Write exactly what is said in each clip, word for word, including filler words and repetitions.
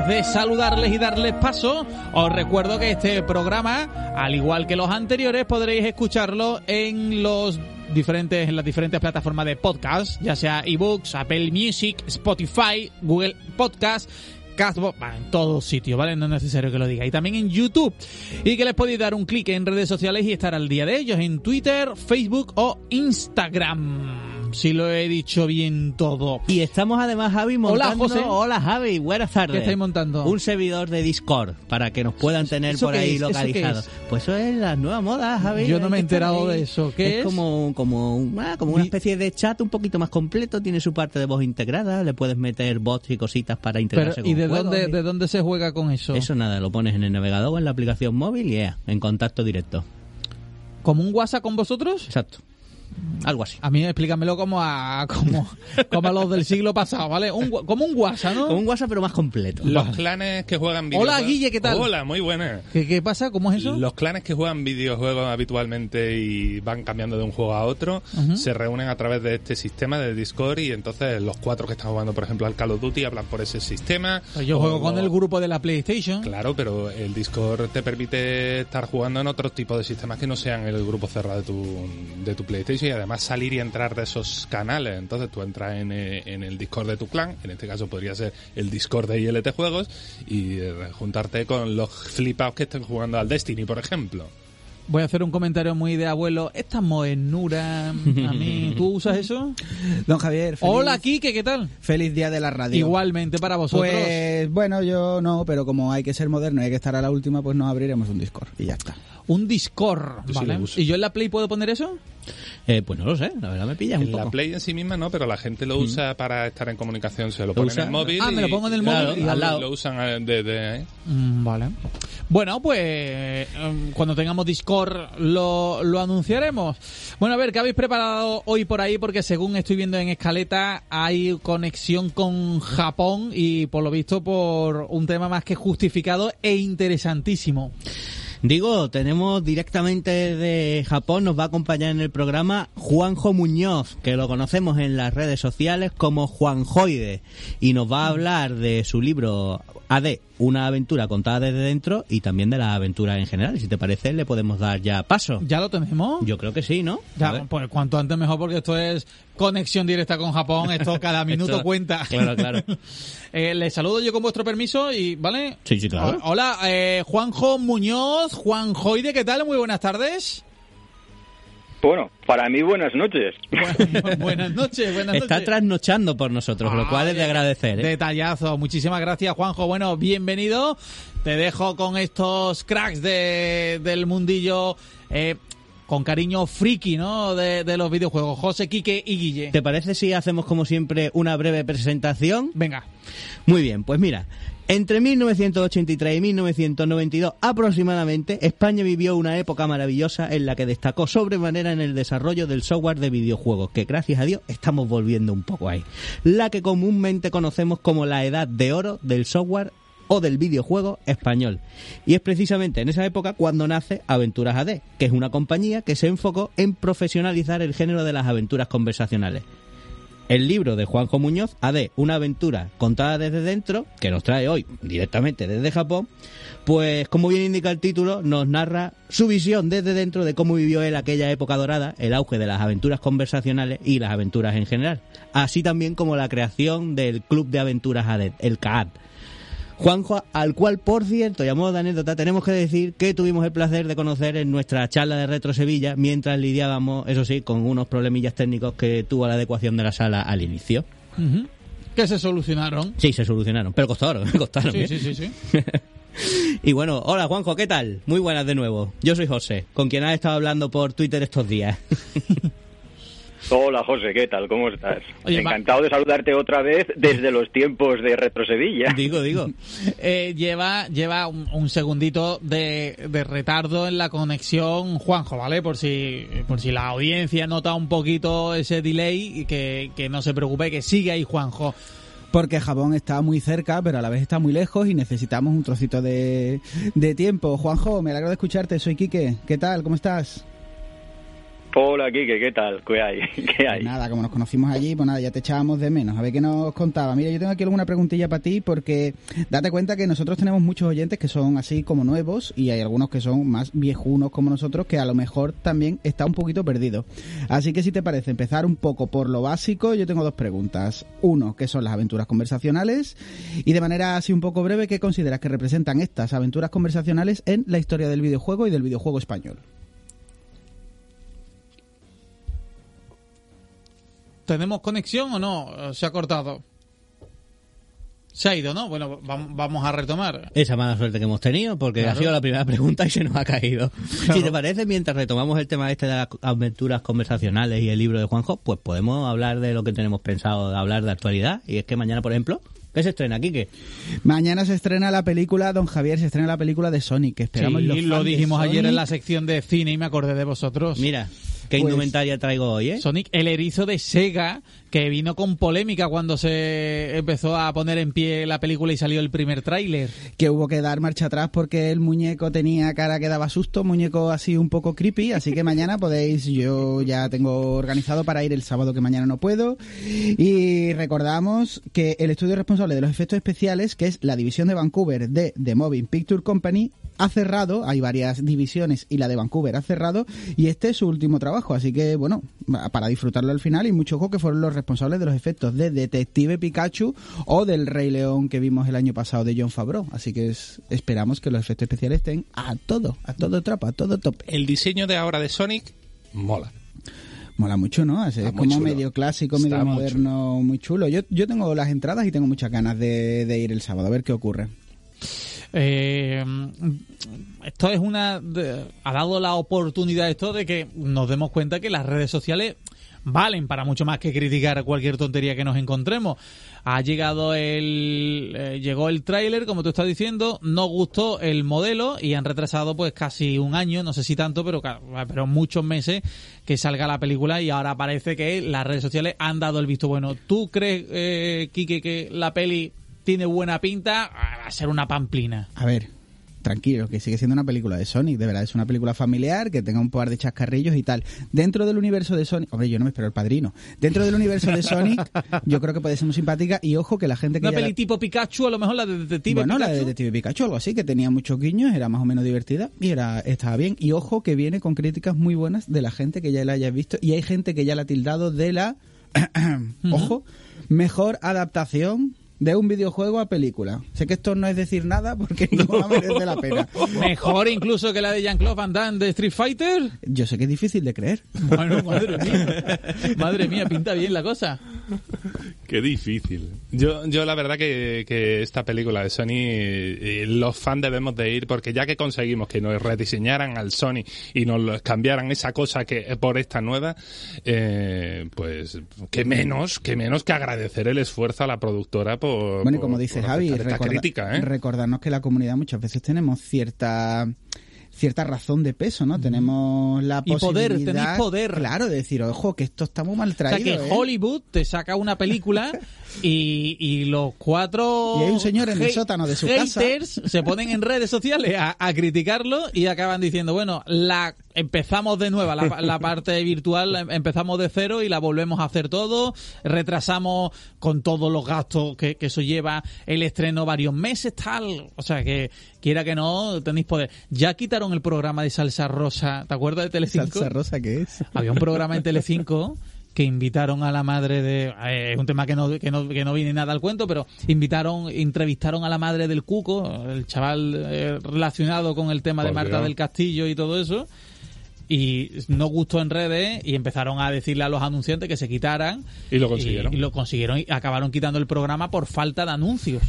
antes de saludarles y darles paso, os recuerdo que este programa, al igual que los anteriores, podréis escucharlo en los diferentes en las diferentes plataformas de podcast, ya sea ebooks, Apple Music, Spotify, Google Podcast, Castbox, en todos sitios, ¿vale? No es necesario que lo diga. Y también en YouTube. Y que les podéis dar un clic en redes sociales y estar al día de ellos en Twitter, Facebook o Instagram. Si lo he dicho bien todo. Y estamos además, Javi, montando... Hola, José. Hola, Javi. Buenas tardes. ¿Qué estáis montando? Un servidor de Discord para que nos puedan tener por ahí localizados. ¿Eso qué es? Pues eso es la nueva moda, Javi. Yo no me he enterado de eso. ¿Qué es? Es como, como, ah, como una especie de chat un poquito más completo. Tiene su parte de voz integrada. Le puedes meter bots y cositas para integrarse. Pero, ¿y de dónde, de dónde se juega con eso? Eso nada, lo pones en el navegador o en la aplicación móvil y yeah, en contacto directo. ¿Como un WhatsApp con vosotros? Exacto. Algo así. A mí explícamelo como a como, como a los del siglo pasado, ¿vale? Un, como un WhatsApp, ¿no? Como un WhatsApp, pero más completo. Los vale. clanes que juegan videojuegos... Hola, Guille, ¿qué tal? Hola, muy buenas. ¿Qué, ¿Qué pasa? ¿Cómo es eso? Los clanes que juegan videojuegos habitualmente y van cambiando de un juego a otro, uh-huh, se reúnen a través de este sistema de Discord y entonces los cuatro que están jugando, por ejemplo, al Call of Duty hablan por ese sistema. Pues yo o... juego con el grupo de la PlayStation. Claro, pero el Discord te permite estar jugando en otros tipos de sistemas que no sean el grupo cerrado de tu, de tu PlayStation. Y además salir y entrar de esos canales. Entonces tú entras en, en el Discord de tu clan, en este caso podría ser el Discord de I L T Juegos, y juntarte con los flipados que estén jugando al Destiny, por ejemplo. Voy a hacer un comentario muy de abuelo. Esta mohenura, a mí... ¿Tú usas eso? Don Javier, feliz... Hola, Quique, ¿qué tal? Feliz día de la radio. Igualmente para vosotros. Pues, bueno, yo no, pero como hay que ser moderno y hay que estar a la última, pues nos abriremos un Discord y ya está. Un Discord, yo ¿vale? Sí. ¿Y yo en la Play puedo poner eso? Eh, pues no lo sé, la verdad me pillas un poco. La Play en sí misma no, pero la gente lo usa mm. para estar en comunicación, se lo, lo pone usa, en el móvil. Ah, y, me lo pongo en el claro, móvil y al lado. Lo usan desde... De, ¿eh? mm, vale. Bueno, pues cuando tengamos Discord lo, lo anunciaremos. Bueno, a ver, ¿qué habéis preparado hoy por ahí? Porque según estoy viendo en escaleta hay conexión con Japón y por lo visto por un tema más que justificado e interesantísimo. Digo, tenemos directamente de Japón, nos va a acompañar en el programa Juanjo Muñoz, que lo conocemos en las redes sociales como Juanjoide, y nos va a hablar de su libro A D, una aventura contada desde dentro, y también de las aventuras en general. Si te parece, le podemos dar ya paso. ¿Ya lo tenemos? Yo creo que sí, ¿no? Ya, pues cuanto antes mejor, porque esto es conexión directa con Japón, esto cada minuto esto, cuenta. Claro, claro. eh, les saludo yo con vuestro permiso y, ¿vale? Sí, sí, claro. O- hola, eh, Juanjo Muñoz, Juanjoide, ¿qué tal? Muy buenas tardes. Bueno, para mí buenas noches. Bueno, buenas noches, buenas noches. Está trasnochando por nosotros, ah, lo cual es de agradecer, ¿eh? Detallazo, muchísimas gracias, Juanjo. Bueno, bienvenido. Te dejo con estos cracks de del mundillo, eh, con cariño friki, ¿no? De, de los videojuegos, José, Quique y Guille. ¿Te parece si hacemos como siempre una breve presentación? Venga. Muy bien, pues mira... Entre mil novecientos ochenta y tres y mil novecientos noventa y dos aproximadamente, España vivió una época maravillosa en la que destacó sobremanera en el desarrollo del software de videojuegos, que gracias a Dios estamos volviendo un poco ahí, la que comúnmente conocemos como la Edad de Oro del software o del videojuego español. Y es precisamente en esa época cuando nace Aventuras A D, que es una compañía que se enfocó en profesionalizar el género de las aventuras conversacionales. El libro de Juanjo Muñoz, A D, una aventura contada desde dentro, que nos trae hoy directamente desde Japón, pues como bien indica el título, nos narra su visión desde dentro de cómo vivió él aquella época dorada, el auge de las aventuras conversacionales y las aventuras en general, así también como la creación del Club de Aventuras A D, el C A A D. Juanjo, al cual, por cierto, y a modo de anécdota, tenemos que decir que tuvimos el placer de conocer en nuestra charla de Retro Sevilla mientras lidiábamos, eso sí, con unos problemillas técnicos que tuvo la adecuación de la sala al inicio. Uh-huh. ¿Que se solucionaron? Sí, se solucionaron, pero costaron, costaron. Sí, ¿eh? sí, sí, sí. Y bueno, hola Juanjo, ¿qué tal? Muy buenas de nuevo. Yo soy José, con quien has estado hablando por Twitter estos días. Hola José, ¿qué tal? ¿Cómo estás? Oye, encantado va... de saludarte otra vez desde los tiempos de Retro Sevilla. Digo, digo. Eh, lleva lleva un, un segundito de, de retardo en la conexión, Juanjo, ¿vale? Por si por si la audiencia nota un poquito ese delay, que, que no se preocupe, que sigue ahí Juanjo. Porque Japón está muy cerca, pero a la vez está muy lejos y necesitamos un trocito de, de tiempo. Juanjo, me alegro de escucharte, soy Quique. ¿Qué tal? ¿Cómo estás? Hola, Kike, ¿qué tal? ¿Qué hay? ¿Qué hay? Pues nada, como nos conocimos allí, pues nada, ya te echábamos de menos. A ver qué nos contaba. Mira, yo tengo aquí alguna preguntilla para ti, porque date cuenta que nosotros tenemos muchos oyentes que son así como nuevos y hay algunos que son más viejunos como nosotros, que a lo mejor también está un poquito perdido. Así que si te parece empezar un poco por lo básico, yo tengo dos preguntas. Uno, ¿qué son las aventuras conversacionales? Y de manera así un poco breve, ¿qué consideras que representan estas aventuras conversacionales en la historia del videojuego y del videojuego español? ¿Tenemos conexión o no? Se ha cortado. Se ha ido, ¿no? Bueno, vamos a retomar. Esa mala suerte que hemos tenido, porque claro, ha sido la primera pregunta y se nos ha caído. Claro. Si te parece, mientras retomamos el tema este de las aventuras conversacionales y el libro de Juanjo, pues podemos hablar de lo que tenemos pensado, de hablar de actualidad. Y es que mañana, por ejemplo... ¿Qué se estrena, Quique? Mañana se estrena la película, don Javier, se estrena la película de Sonic. Esperamos sí, los fans lo dijimos de ayer en la sección de cine y me acordé de vosotros. Mira, qué pues, indumentaria traigo hoy, ¿eh? Sonic, el erizo de SEGA, que vino con polémica cuando se empezó a poner en pie la película y salió el primer tráiler. Que hubo que dar marcha atrás porque el muñeco tenía cara que daba susto, muñeco así un poco creepy, así que mañana podéis, yo ya tengo organizado para ir el sábado que mañana no puedo. Y recordamos que el estudio responsable de los efectos especiales, que es la división de Vancouver de The Moving Picture Company, ha cerrado, hay varias divisiones y la de Vancouver ha cerrado, y este es su último trabajo, así que bueno, para disfrutarlo al final, y mucho ojo que fueron los responsables de los efectos de Detective Pikachu o del Rey León que vimos el año pasado de John Favreau, así que es, esperamos que los efectos especiales estén a todo, a todo trapa, a todo top. El diseño de ahora de Sonic mola. Mola mucho, ¿no? Es, es como chulo. Medio clásico, medio está moderno, muy chulo. Muy chulo. Yo, yo tengo las entradas y tengo muchas ganas de, de ir el sábado, a ver qué ocurre. Eh, esto es una... De, ha dado la oportunidad esto de que nos demos cuenta que las redes sociales valen para mucho más que criticar cualquier tontería que nos encontremos. Ha llegado el... Eh, llegó el tráiler, como tú estás diciendo, no gustó el modelo y han retrasado pues casi un año, no sé si tanto, pero, pero muchos meses que salga la película y ahora parece que las redes sociales han dado el visto bueno. ¿Tú crees, eh, Quique, que la peli tiene buena pinta? Va a ser una pamplina. A ver, tranquilo, que sigue siendo una película de Sonic, de verdad, es una película familiar, que tenga un par de chascarrillos y tal. Dentro del universo de Sonic... Hombre, yo no me espero El Padrino. Dentro del universo de Sonic, yo creo que puede ser muy simpática y ojo que la gente que... Una peli la... tipo Pikachu, a lo mejor la de Detective bueno, Pikachu. Bueno, la de Detective Pikachu, algo así, que tenía muchos guiños, era más o menos divertida y era estaba bien. Y ojo que viene con críticas muy buenas de la gente que ya la hayas visto y hay gente que ya la ha tildado de la... ojo, mejor adaptación... de un videojuego a película. Sé que esto no es decir nada porque no va a merecer la pena. ¿Mejor incluso que la de Jean-Claude Van Damme de Street Fighter? Yo sé que es difícil de creer. Bueno, madre mía. Madre mía, pinta bien la cosa. Qué difícil. Yo yo la verdad que, que esta película de Sony, los fans debemos de ir porque ya que conseguimos que nos rediseñaran al Sony y nos cambiaran esa cosa que por esta nueva, eh, pues que menos, que menos que agradecer el esfuerzo a la productora. Por, bueno, y como dice Javi, recorda, crítica, ¿eh? Recordarnos que la comunidad muchas veces tenemos cierta cierta razón de peso, ¿no? Mm. Tenemos la y posibilidad... Y poder, tenéis poder. Claro, de decir, ojo, que esto está muy mal traído. O sea, que ¿eh? Hollywood te saca una película y, y los cuatro... Y hay un señor en el sótano de su casa. Haters se ponen en redes sociales a, a criticarlo y acaban diciendo, bueno, la empezamos de nuevo, la, la parte virtual, empezamos de cero y la volvemos a hacer todo, retrasamos con todos los gastos que, que eso lleva el estreno varios meses, tal. O sea, que quiera que no, tenéis poder. Ya quitaron el programa de Salsa Rosa, ¿te acuerdas de Telecinco? ¿Salsa Rosa qué es? Había un programa en Telecinco que invitaron a la madre de... Eh, un tema que no, que no que no viene nada al cuento, pero invitaron, entrevistaron a la madre del Cuco, el chaval eh, relacionado con el tema de Marta del Castillo y todo eso, y no gustó en redes y empezaron a decirle a los anunciantes que se quitaran. Y lo consiguieron. Y, y lo consiguieron y acabaron quitando el programa por falta de anuncios.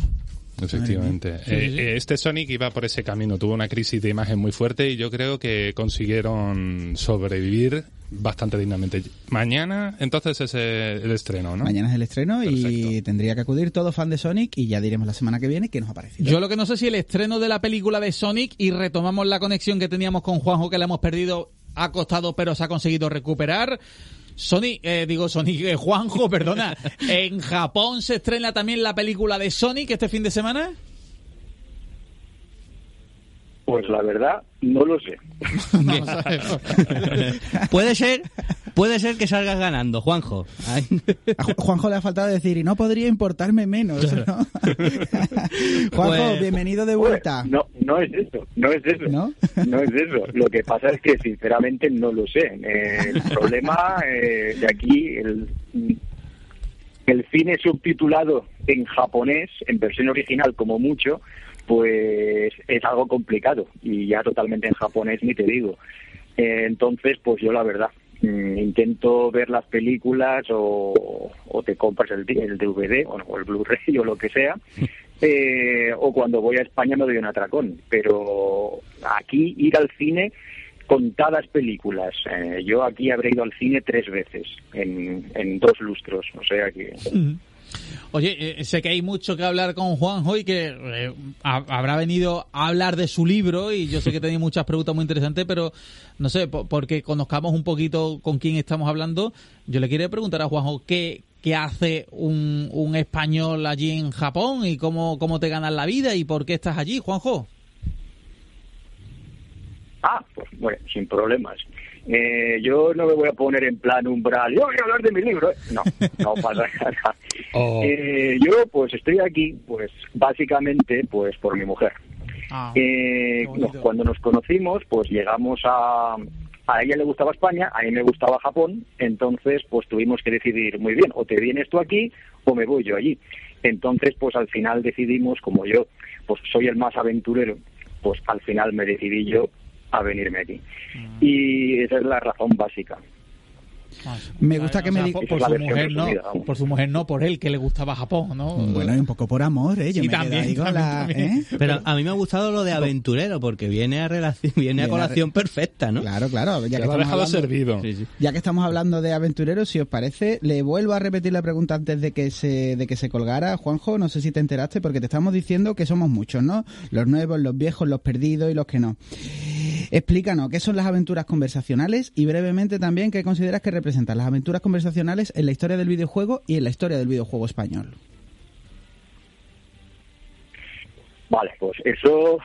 Efectivamente. Sí, sí, sí. Este Sonic iba por ese camino, tuvo una crisis de imagen muy fuerte y yo creo que consiguieron sobrevivir bastante dignamente. Mañana, entonces, es el estreno, ¿no? Mañana es el estreno. Perfecto. Y tendría que acudir todo fan de Sonic y ya diremos la semana que viene qué nos ha parecido. Yo lo que no sé si el estreno de la película de Sonic, y retomamos la conexión que teníamos con Juanjo, que la hemos perdido, ha costado, pero se ha conseguido recuperar. Sonic, eh, digo Sonic, eh, Juanjo, perdona, ¿en Japón se estrena también la película de Sonic este fin de semana? Pues la verdad, no lo sé. Vamos a ver. Puede ser, puede ser que salgas ganando, Juanjo. Ay. A Juanjo le ha faltado decir, y no podría importarme menos, claro, ¿no? Juanjo, pues, bienvenido de vuelta. Pues, no, no es eso, no es eso, ¿no? No es eso. Lo que pasa es que, sinceramente, no lo sé. Eh, el problema eh, de aquí, el, el cine subtitulado en japonés, en versión original como mucho, pues es algo complicado, y ya totalmente en japonés ni te digo. Entonces, pues yo la verdad, intento ver las películas o, o te compras el, el D V D o el Blu-ray o lo que sea, eh, o cuando voy a España me doy un atracón, pero aquí ir al cine, contadas películas. Eh, yo aquí habré ido al cine tres veces, en, en dos lustros, o sea que... Uh-huh. Oye, eh, sé que hay mucho que hablar con Juanjo y que eh, ha, habrá venido a hablar de su libro, y yo sé que tenéis muchas preguntas muy interesantes, pero no sé, por, porque conozcamos un poquito con quién estamos hablando, yo le quería preguntar a Juanjo qué, qué hace un, un español allí en Japón y cómo, cómo te ganas la vida y por qué estás allí, Juanjo. Ah, pues bueno, sin problemas. Eh, yo no me voy a poner en plan umbral, yo voy a hablar de mi libro. No, no pasa nada. Oh. Eh, yo pues estoy aquí, pues básicamente, pues por mi mujer. Ah, eh, no, cuando nos conocimos, pues llegamos a... A ella le gustaba España, a mí me gustaba Japón, entonces pues tuvimos que decidir, muy bien, o te vienes tú aquí o me voy yo allí. Entonces pues al final decidimos, como yo pues soy el más aventurero, pues al final me decidí yo a venirme aquí. Ah. Y esa es la razón básica. Ah, me gusta, claro, que me, o sea, diga por, por su mujer, no, vamos. Por su mujer no, por él, que le gustaba Japón, ¿no? Bueno, y un poco por amor, ¿eh? Yo sí, me también, ahí también, la... también. ¿Eh? Pero a mí me ha gustado lo de aventurero, porque viene a relación, viene, viene a colación a... perfecta, ¿no? Claro, claro. Ya que estamos hablando, servido. Sí, sí. Ya que estamos hablando de aventureros, si os parece, le vuelvo a repetir la pregunta antes de que se de que se colgara, Juanjo. No sé si te enteraste, porque te estamos diciendo que somos muchos, ¿no? Los nuevos, los viejos, los perdidos y los que no. Explícanos qué son las aventuras conversacionales y brevemente también qué consideras que representan las aventuras conversacionales en la historia del videojuego y en la historia del videojuego español. Vale, pues eso...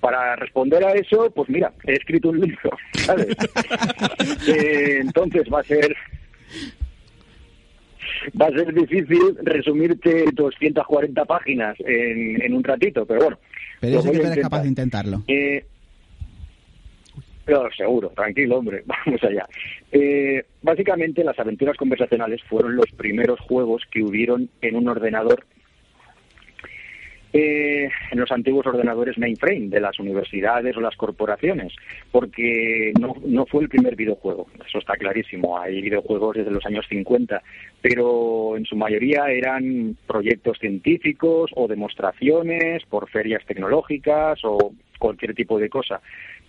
Para responder a eso, pues mira, he escrito un libro, ¿sabes? eh, entonces va a ser... Va a ser difícil resumirte doscientas cuarenta páginas en, en un ratito, pero bueno. Pero yo sé que eres capaz de intentarlo. Eh... Claro, seguro, tranquilo, hombre, vamos allá. Eh, básicamente, las aventuras conversacionales fueron los primeros juegos que hubieron en un ordenador, eh, en los antiguos ordenadores mainframe de las universidades o las corporaciones, porque no, no fue el primer videojuego, eso está clarísimo, hay videojuegos desde los años cincuenta, pero en su mayoría eran proyectos científicos o demostraciones por ferias tecnológicas o cualquier tipo de cosa.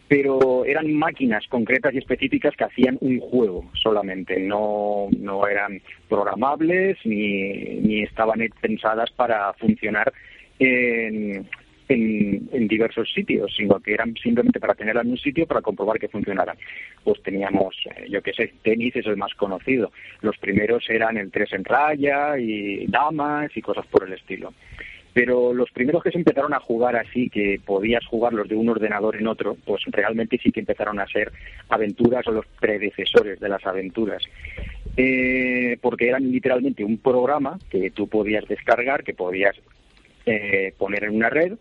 Pero eran máquinas concretas y específicas que hacían un juego solamente, no, no eran programables ni, ni estaban pensadas para funcionar en, en, en diversos sitios, sino que eran simplemente para tenerla en un sitio para comprobar que funcionaran. Pues teníamos, yo qué sé, tenis es el más conocido, los primeros eran el tres en raya y damas y cosas por el estilo. Pero los primeros que se empezaron a jugar así, que podías jugarlos de un ordenador en otro, pues realmente sí que empezaron a ser aventuras o los predecesores de las aventuras. Eh, porque eran literalmente un programa que tú podías descargar, que podías eh, poner en una red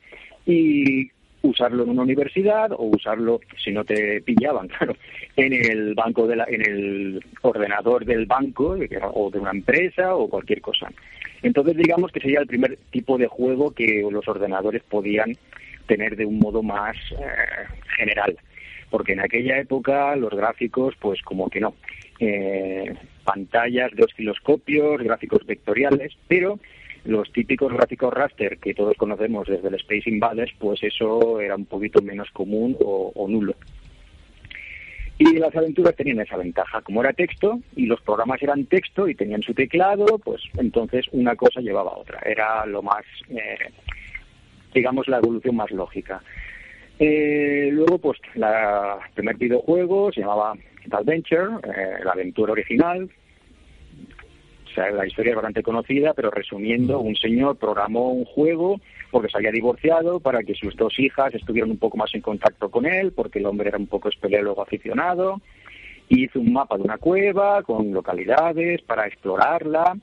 y usarlo en una universidad o usarlo, si no te pillaban, claro, en el banco de la, en el ordenador del banco o de una empresa o cualquier cosa. Entonces digamos que sería el primer tipo de juego que los ordenadores podían tener de un modo más eh, general, porque en aquella época los gráficos pues como que no, eh, pantallas de osciloscopios, gráficos vectoriales, pero los típicos gráficos raster que todos conocemos desde el Space Invaders, pues eso era un poquito menos común o, o nulo. Y las aventuras tenían esa ventaja, como era texto y los programas eran texto y tenían su teclado, pues entonces una cosa llevaba a otra, era lo más, eh, digamos, la evolución más lógica. Eh, luego, pues, la, el primer videojuego se llamaba Adventure, eh, la aventura original, O sea, la historia es bastante conocida, pero resumiendo, un señor programó un juego porque se había divorciado para que sus dos hijas estuvieran un poco más en contacto con él, porque el hombre era un poco espeleólogo aficionado. Hizo un mapa de una cueva con localidades para explorarla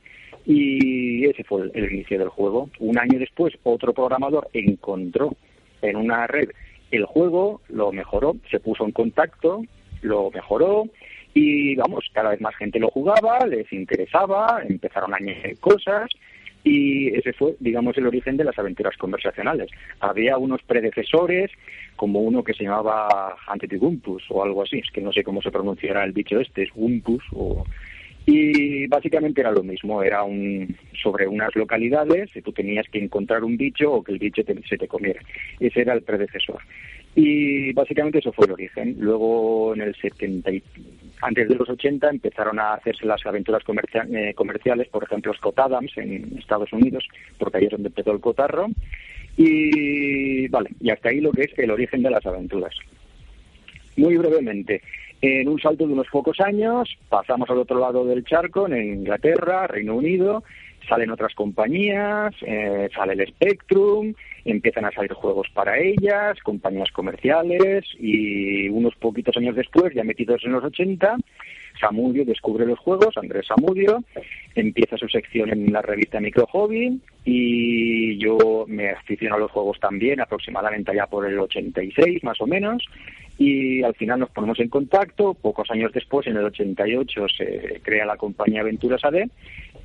y ese fue el, el inicio del juego. Un año después, otro programador encontró en una red el juego, lo mejoró, se puso en contacto, lo mejoró y, vamos, cada vez más gente lo jugaba, les interesaba, empezaron a añadir cosas y ese fue, digamos, el origen de las aventuras conversacionales. Había unos predecesores, como uno que se llamaba Antetigumpus o algo así, es que no sé cómo se pronunciará el bicho este, es Gumpus o... Y básicamente era lo mismo, era un sobre unas localidades, tú tenías que encontrar un bicho o que el bicho te, se te comiera. Ese era el predecesor. Y básicamente eso fue el origen. Luego, en el setenta y, antes de los ochenta, empezaron a hacerse las aventuras comercia, eh, comerciales, por ejemplo, Scott Adams en Estados Unidos, porque ahí es donde empezó el cotarro. Y vale, y hasta ahí lo que es el origen de las aventuras. Muy brevemente, en un salto de unos pocos años, pasamos al otro lado del charco, en Inglaterra, Reino Unido, salen otras compañías, eh, sale el Spectrum, empiezan a salir juegos para ellas, compañías comerciales, y unos poquitos años después, ya metidos en los ochenta, Zamudio descubre los juegos, Andrés Zamudio, empieza su sección en la revista Micro Hobby, y yo me aficiono a los juegos también, aproximadamente allá por el ochenta y seis, más o menos, y al final nos ponemos en contacto. Pocos años después, en el ochenta y ocho, se crea la compañía Aventuras A D,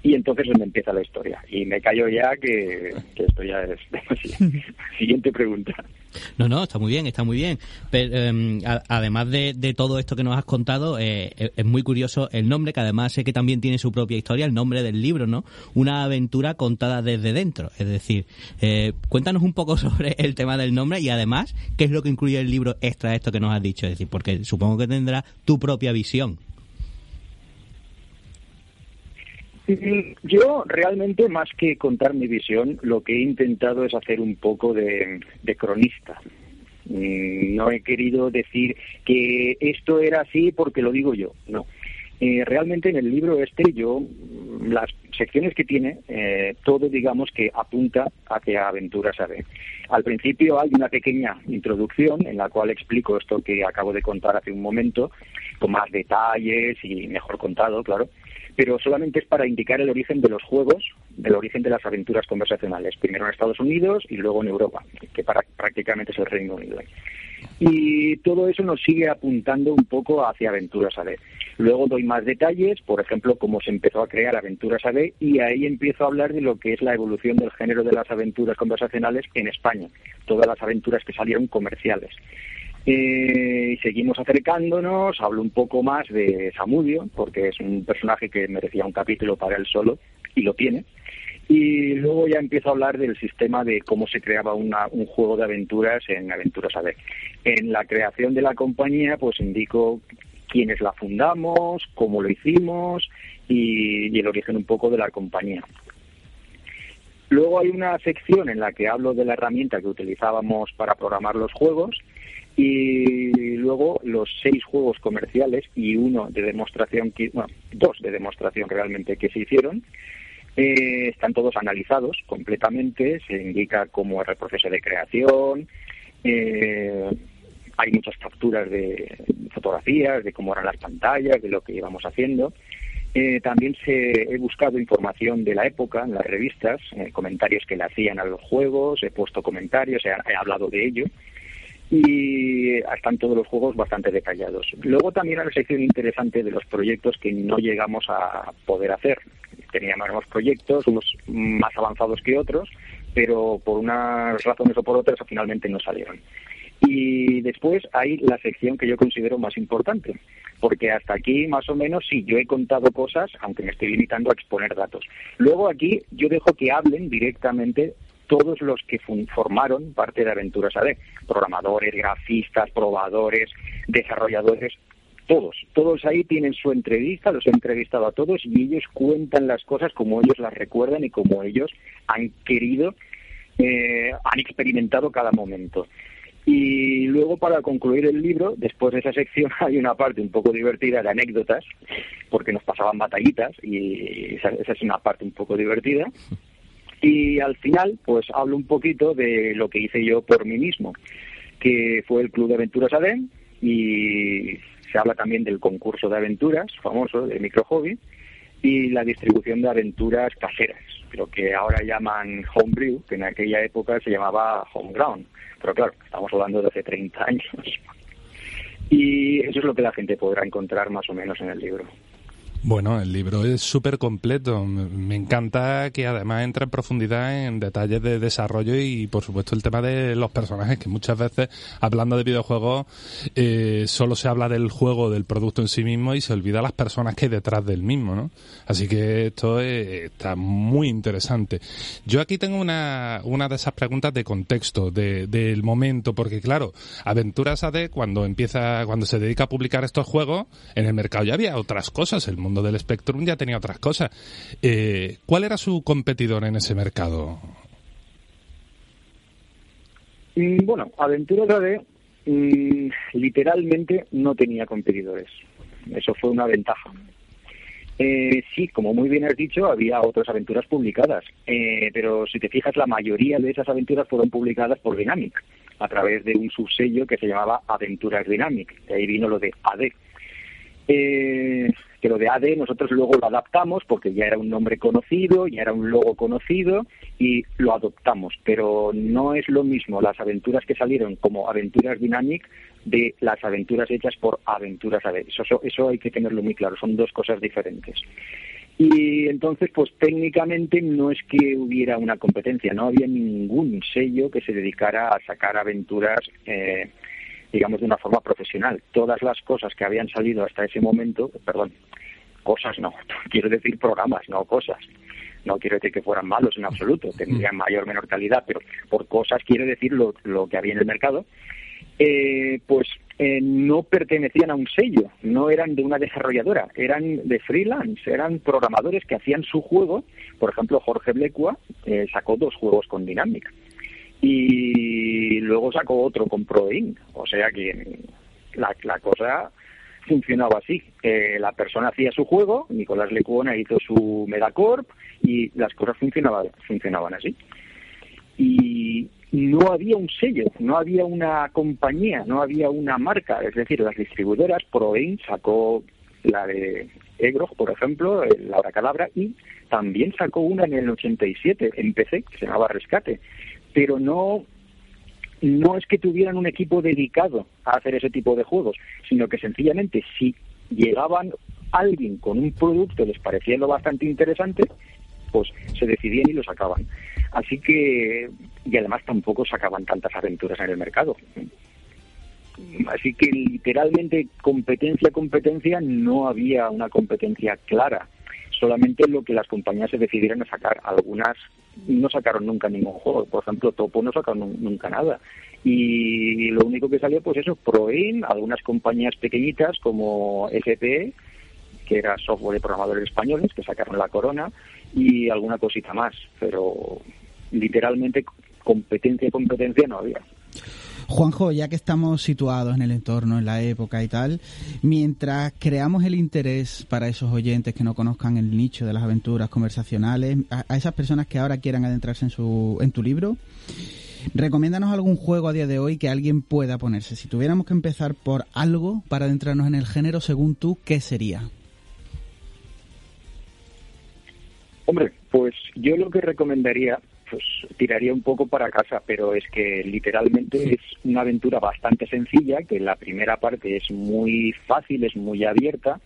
y entonces es donde empieza la historia. Y me callo ya que, que esto ya es demasiado. Siguiente pregunta. No, no, está muy bien, está muy bien. Pero, eh, además de, de todo esto que nos has contado, eh, es muy curioso el nombre, que además sé que también tiene su propia historia, el nombre del libro, ¿no? Una aventura contada desde dentro. Es decir, eh, cuéntanos un poco sobre el tema del nombre y además, ¿qué es lo que incluye el libro extra de esto que nos has dicho? Es decir, porque supongo que tendrá tu propia visión. Yo realmente, más que contar mi visión, lo que he intentado es hacer un poco de, de cronista. No he querido decir que esto era así porque lo digo yo, no. Eh, realmente en el libro este yo, las secciones que tiene, eh, todo digamos que apunta hacia Aventuras A D. Al principio hay una pequeña introducción en la cual explico esto que acabo de contar hace un momento, con más detalles y mejor contado, claro. Pero solamente es para indicar el origen de los juegos, el origen de las aventuras conversacionales, primero en Estados Unidos y luego en Europa, que para, prácticamente es el Reino Unido. Y todo eso nos sigue apuntando un poco hacia Aventuras A D. Luego doy más detalles, por ejemplo, cómo se empezó a crear Aventuras A D, y ahí empiezo a hablar de lo que es la evolución del género de las aventuras conversacionales en España, todas las aventuras que salieron comerciales. Eh, seguimos acercándonos, hablo un poco más de Zamudio, porque es un personaje que merecía un capítulo para él solo, y lo tiene. Y luego ya empiezo a hablar del sistema de cómo se creaba una, un juego de aventuras en Aventuras A D. En la creación de la compañía, pues indico quiénes la fundamos, cómo lo hicimos y, y el origen un poco de la compañía. Luego hay una sección en la que hablo de la herramienta que utilizábamos para programar los juegos, y luego los seis juegos comerciales y uno de demostración, que, bueno, dos de demostración realmente que se hicieron, eh, están todos analizados completamente, se indica cómo era el proceso de creación, eh, hay muchas capturas de fotografías, de cómo eran las pantallas, de lo que íbamos haciendo. Eh, también se, he buscado información de la época en las revistas, eh, comentarios que le hacían a los juegos, he puesto comentarios, he, he hablado de ello. Y están todos los juegos bastante detallados. Luego también hay una sección interesante de los proyectos que no llegamos a poder hacer. Teníamos unos proyectos, unos más avanzados que otros, pero por unas razones o por otras finalmente no salieron. Y después hay la sección que yo considero más importante, porque hasta aquí más o menos sí, yo he contado cosas, aunque me estoy limitando a exponer datos. Luego aquí yo dejo que hablen directamente todos los que formaron parte de Aventuras A D, programadores, grafistas, probadores, desarrolladores, todos. Todos ahí tienen su entrevista, los he entrevistado a todos y ellos cuentan las cosas como ellos las recuerdan y como ellos han querido, eh, han experimentado cada momento. Y luego, para concluir el libro, después de esa sección hay una parte un poco divertida de anécdotas, porque nos pasaban batallitas y esa, esa es una parte un poco divertida. Y al final, pues hablo un poquito de lo que hice yo por mí mismo, que fue el Club de Aventuras Adén, y se habla también del concurso de aventuras famoso de Microhobby y la distribución de aventuras caseras, lo que ahora llaman Homebrew, que en aquella época se llamaba Homeground, pero claro, estamos hablando de hace treinta años. Y eso es lo que la gente podrá encontrar más o menos en el libro. Bueno, el libro es súper completo. Me encanta que además entra en profundidad en detalles de desarrollo y, por supuesto, el tema de los personajes, que muchas veces, hablando de videojuegos, eh, solo se habla del juego, del producto en sí mismo, y se olvida las personas que hay detrás del mismo, ¿no? Así que esto es, está muy interesante. Yo aquí tengo una una de esas preguntas de contexto, de del momento, porque, claro, Aventuras A D, cuando empieza, cuando se dedica a publicar estos juegos, en el mercado ya había otras cosas, el mundo del Spectrum ya tenía otras cosas. Eh, ¿Cuál era su competidor en ese mercado? Bueno, Aventuras A D mmm, literalmente no tenía competidores. Eso fue una ventaja. Eh, sí, como muy bien has dicho, había otras aventuras publicadas, eh, pero si te fijas, la mayoría de esas aventuras fueron publicadas por Dinamic, a través de un subsello que se llamaba Aventuras Dinamic. De ahí vino lo de A D. Eh... que lo de A D nosotros luego lo adaptamos porque ya era un nombre conocido, ya era un logo conocido y lo adoptamos, pero no es lo mismo las aventuras que salieron como Aventuras Dynamic de las aventuras hechas por Aventuras A D. Eso, eso, eso hay que tenerlo muy claro, son dos cosas diferentes. Y entonces, pues técnicamente no es que hubiera una competencia, no había ningún sello que se dedicara a sacar aventuras eh, digamos, de una forma profesional. Todas las cosas que habían salido hasta ese momento, perdón, cosas no, quiero decir programas, no cosas, no quiero decir que fueran malos en absoluto, tendrían mayor o menor calidad, pero por cosas quiero decir lo, lo que había en el mercado, eh, pues eh, no pertenecían a un sello, no eran de una desarrolladora, eran de freelance, eran programadores que hacían su juego. Por ejemplo, Jorge Blecua eh, sacó dos juegos con Dinamic, y luego sacó otro con Proin, o sea que la, la cosa funcionaba así. Eh, la persona hacía su juego, Nicolás Lecuona hizo su Megacorp y las cosas funcionaban, funcionaban así. Y no había un sello, no había una compañía, no había una marca, es decir, las distribuidoras. Proin sacó la de Egrog, por ejemplo, la Abracadabra, y también sacó una en el ochenta y siete en P C que se llamaba Rescate, pero no no es que tuvieran un equipo dedicado a hacer ese tipo de juegos, sino que sencillamente si llegaban alguien con un producto les parecía lo bastante interesante, pues se decidían y lo sacaban. Así que, y además tampoco sacaban tantas aventuras en el mercado. Así que literalmente competencia, competencia, no había una competencia clara. Solamente lo que las compañías se decidieron a sacar. Algunas no sacaron nunca ningún juego. Por ejemplo, Topo no sacó nunca nada. Y lo único que salió, pues eso, Proin, algunas compañías pequeñitas como S P E, que era software de programadores españoles, que sacaron la Corona, y alguna cosita más. Pero literalmente competencia, competencia no había. Juanjo, ya que estamos situados en el entorno, en la época y tal, mientras creamos el interés para esos oyentes que no conozcan el nicho de las aventuras conversacionales, a, a esas personas que ahora quieran adentrarse en su en tu libro, recomiéndanos algún juego a día de hoy que alguien pueda ponerse. Si tuviéramos que empezar por algo para adentrarnos en el género, según tú, ¿qué sería? Hombre, pues yo lo que recomendaría, pues tiraría un poco para casa, pero es que literalmente es una aventura bastante sencilla, que la primera parte es muy fácil, es muy abierta.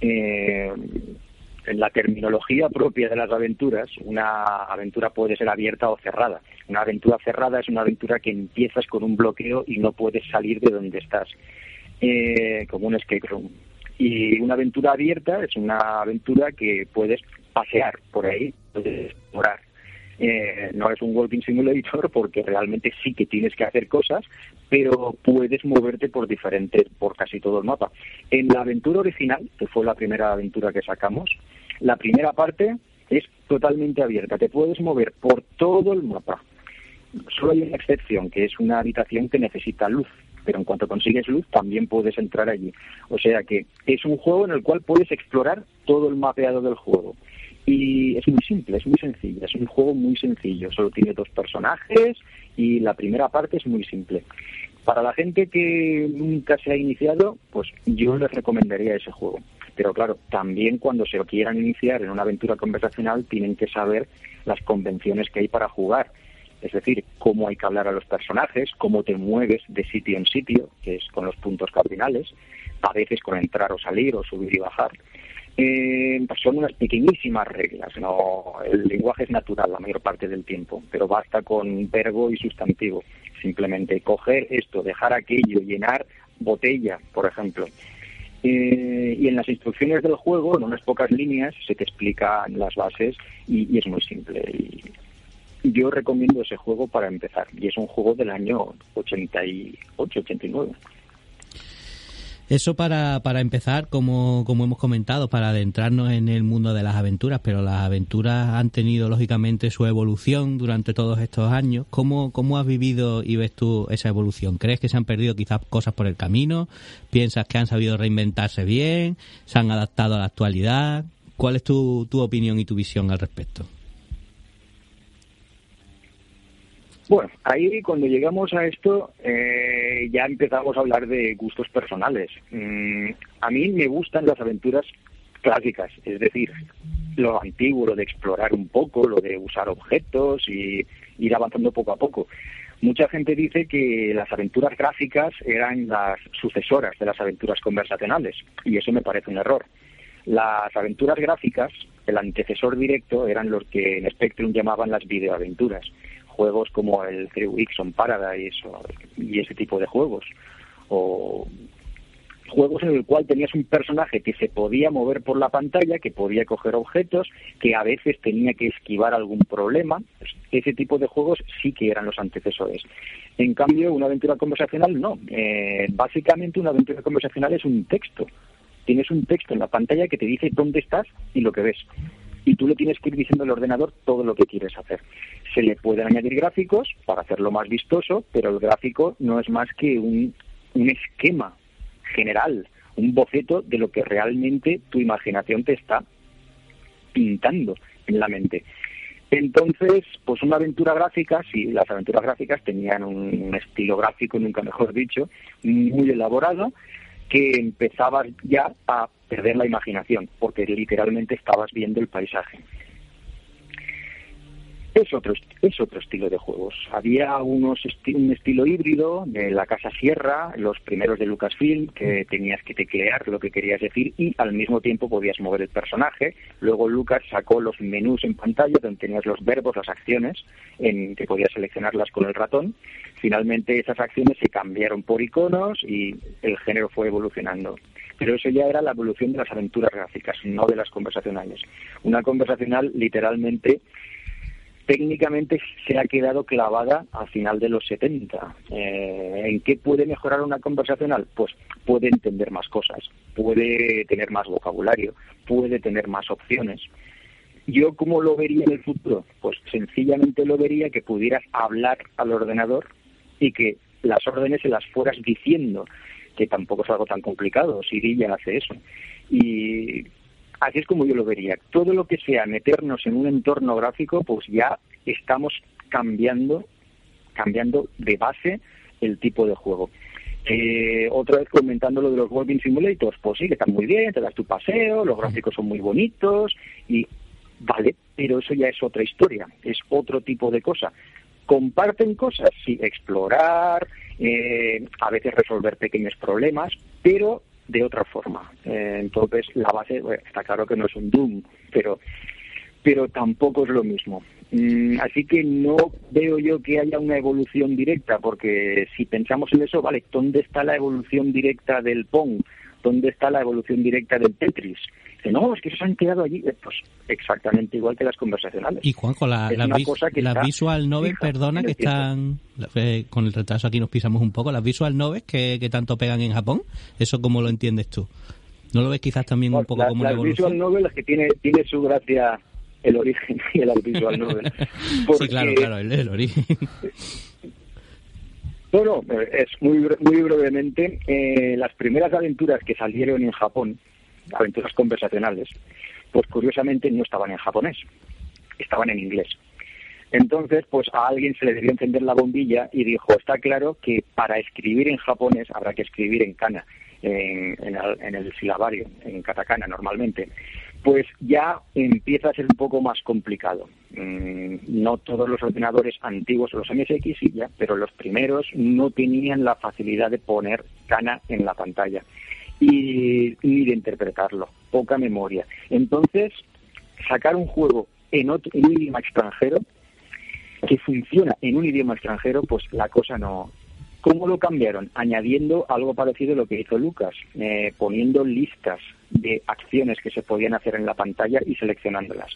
Eh, en la terminología propia de las aventuras, una aventura puede ser abierta o cerrada. Una aventura cerrada es una aventura que empiezas con un bloqueo y no puedes salir de donde estás, eh, como un escape room. Y una aventura abierta es una aventura que puedes pasear por ahí, puedes explorar. Eh, no es un walking simulator porque realmente sí que tienes que hacer cosas, pero puedes moverte por diferentes, por casi todo el mapa. En la aventura original, que fue la primera aventura que sacamos, la primera parte es totalmente abierta, te puedes mover por todo el mapa. Solo hay una excepción, que es una habitación que necesita luz, pero en cuanto consigues luz también puedes entrar allí. O sea que es un juego en el cual puedes explorar todo el mapeado del juego. Y es muy simple, es muy sencillo, es un juego muy sencillo, solo tiene dos personajes y la primera parte es muy simple. Para la gente que nunca se ha iniciado, pues yo les recomendaría ese juego. Pero claro, también cuando se quieran iniciar en una aventura conversacional tienen que saber las convenciones que hay para jugar. Es decir, cómo hay que hablar a los personajes, cómo te mueves de sitio en sitio, que es con los puntos cardinales, a veces con entrar o salir o subir y bajar. Eh, son unas pequeñísimas reglas, no, el lenguaje es natural la mayor parte del tiempo, pero basta con verbo y sustantivo, simplemente coger esto, dejar aquello, llenar botella, por ejemplo. Eh, y en las instrucciones del juego, en unas pocas líneas, se te explican las bases y, y es muy simple. Y yo recomiendo ese juego para empezar, y es un juego del año ochenta y ocho, ochenta y nueve. Eso para para empezar, como, como hemos comentado, para adentrarnos en el mundo de las aventuras, pero las aventuras han tenido, lógicamente, su evolución durante todos estos años. ¿Cómo, cómo has vivido y ves tú esa evolución? ¿Crees que se han perdido quizás cosas por el camino? ¿Piensas que han sabido reinventarse bien? ¿Se han adaptado a la actualidad? ¿Cuál es tu, tu opinión y tu visión al respecto? Bueno, ahí cuando llegamos a esto eh, ya empezamos a hablar de gustos personales. Mm, a mí me gustan las aventuras clásicas, es decir, lo antiguo, lo de explorar un poco, lo de usar objetos y ir avanzando poco a poco. Mucha gente dice que las aventuras gráficas eran las sucesoras de las aventuras conversacionales y eso me parece un error. Las aventuras gráficas, el antecesor directo, eran los que en Spectrum llamaban las videoaventuras. Juegos como el Three Weeks on Paradise o, y ese tipo de juegos, o juegos en el cual tenías un personaje que se podía mover por la pantalla, que podía coger objetos, que a veces tenía que esquivar algún problema. Ese tipo de juegos sí que eran los antecesores. En cambio, una aventura conversacional no. Eh, básicamente una aventura conversacional es un texto. Tienes un texto en la pantalla que te dice dónde estás y lo que ves. Y tú le tienes que ir diciendo al ordenador todo lo que quieres hacer. Se le pueden añadir gráficos para hacerlo más vistoso, pero el gráfico no es más que un, un esquema general, un boceto de lo que realmente tu imaginación te está pintando en la mente. Entonces, pues una aventura gráfica, sí, las aventuras gráficas tenían un estilo gráfico, nunca mejor dicho, muy elaborado, que empezabas ya a perder la imaginación, porque literalmente estabas viendo el paisaje. Es otro, es otro estilo de juegos. Había unos esti- un estilo híbrido de la Casa Sierra, los primeros de Lucasfilm, que tenías que teclear lo que querías decir y al mismo tiempo podías mover el personaje. Luego Lucas sacó los menús en pantalla donde tenías los verbos, las acciones, en que podías seleccionarlas con el ratón. Finalmente esas acciones se cambiaron por iconos y el género fue evolucionando. Pero eso ya era la evolución de las aventuras gráficas, no de las conversacionales. Una conversacional literalmente... técnicamente se ha quedado clavada al final de los setenta. Eh, ¿En qué puede mejorar una conversacional? Pues puede entender más cosas, puede tener más vocabulario, puede tener más opciones. ¿Yo cómo lo vería en el futuro? Pues sencillamente lo vería que pudieras hablar al ordenador y que las órdenes se las fueras diciendo, que tampoco es algo tan complicado, Siri ya hace eso. Y... así es como yo lo vería. Todo lo que sea meternos en un entorno gráfico, pues ya estamos cambiando, cambiando de base el tipo de juego. Eh, otra vez comentando lo de los Walking Simulators, pues sí, que están muy bien, te das tu paseo, los gráficos son muy bonitos, y vale, pero eso ya es otra historia, es otro tipo de cosa. Comparten cosas, sí, explorar, eh, a veces resolver pequeños problemas, pero... de otra forma. Eh, entonces, la base, bueno, está claro que no es un Doom, pero pero tampoco es lo mismo. Mm, así que no veo yo que haya una evolución directa, porque si pensamos en eso, vale, ¿dónde está la evolución directa del Pong? ¿Dónde está la evolución directa del Tetris? Que no, es que se han quedado allí, pues exactamente igual que las conversacionales. Y Juanjo, la, la, vis, la Visual Novel, perdona que están, eh, con el retraso aquí nos pisamos un poco, las Visual Novels que, que tanto pegan en Japón, ¿eso cómo lo entiendes tú? ¿No lo ves quizás también pues, un poco la, como la evolución? Las Visual Novel que tiene, tiene su gracia... el origen y el visual novel. Porque, sí, claro, claro, el, el origen. Bueno, es muy, muy brevemente, eh, las primeras aventuras que salieron en Japón, aventuras conversacionales, pues curiosamente no estaban en japonés, estaban en inglés. Entonces, pues a alguien se le debió encender la bombilla y dijo, está claro que para escribir en japonés habrá que escribir en kana, en, en, el, en el silabario, en katakana normalmente. Pues ya empieza a ser un poco más complicado. No todos los ordenadores antiguos, los M S X sí ya, pero los primeros no tenían la facilidad de poner kana en la pantalla y, y de interpretarlo, poca memoria. Entonces, sacar un juego en, otro, en un idioma extranjero que funciona en un idioma extranjero, pues la cosa no... ¿Cómo lo cambiaron? Añadiendo algo parecido a lo que hizo Lucas, eh, poniendo listas de acciones que se podían hacer en la pantalla y seleccionándolas.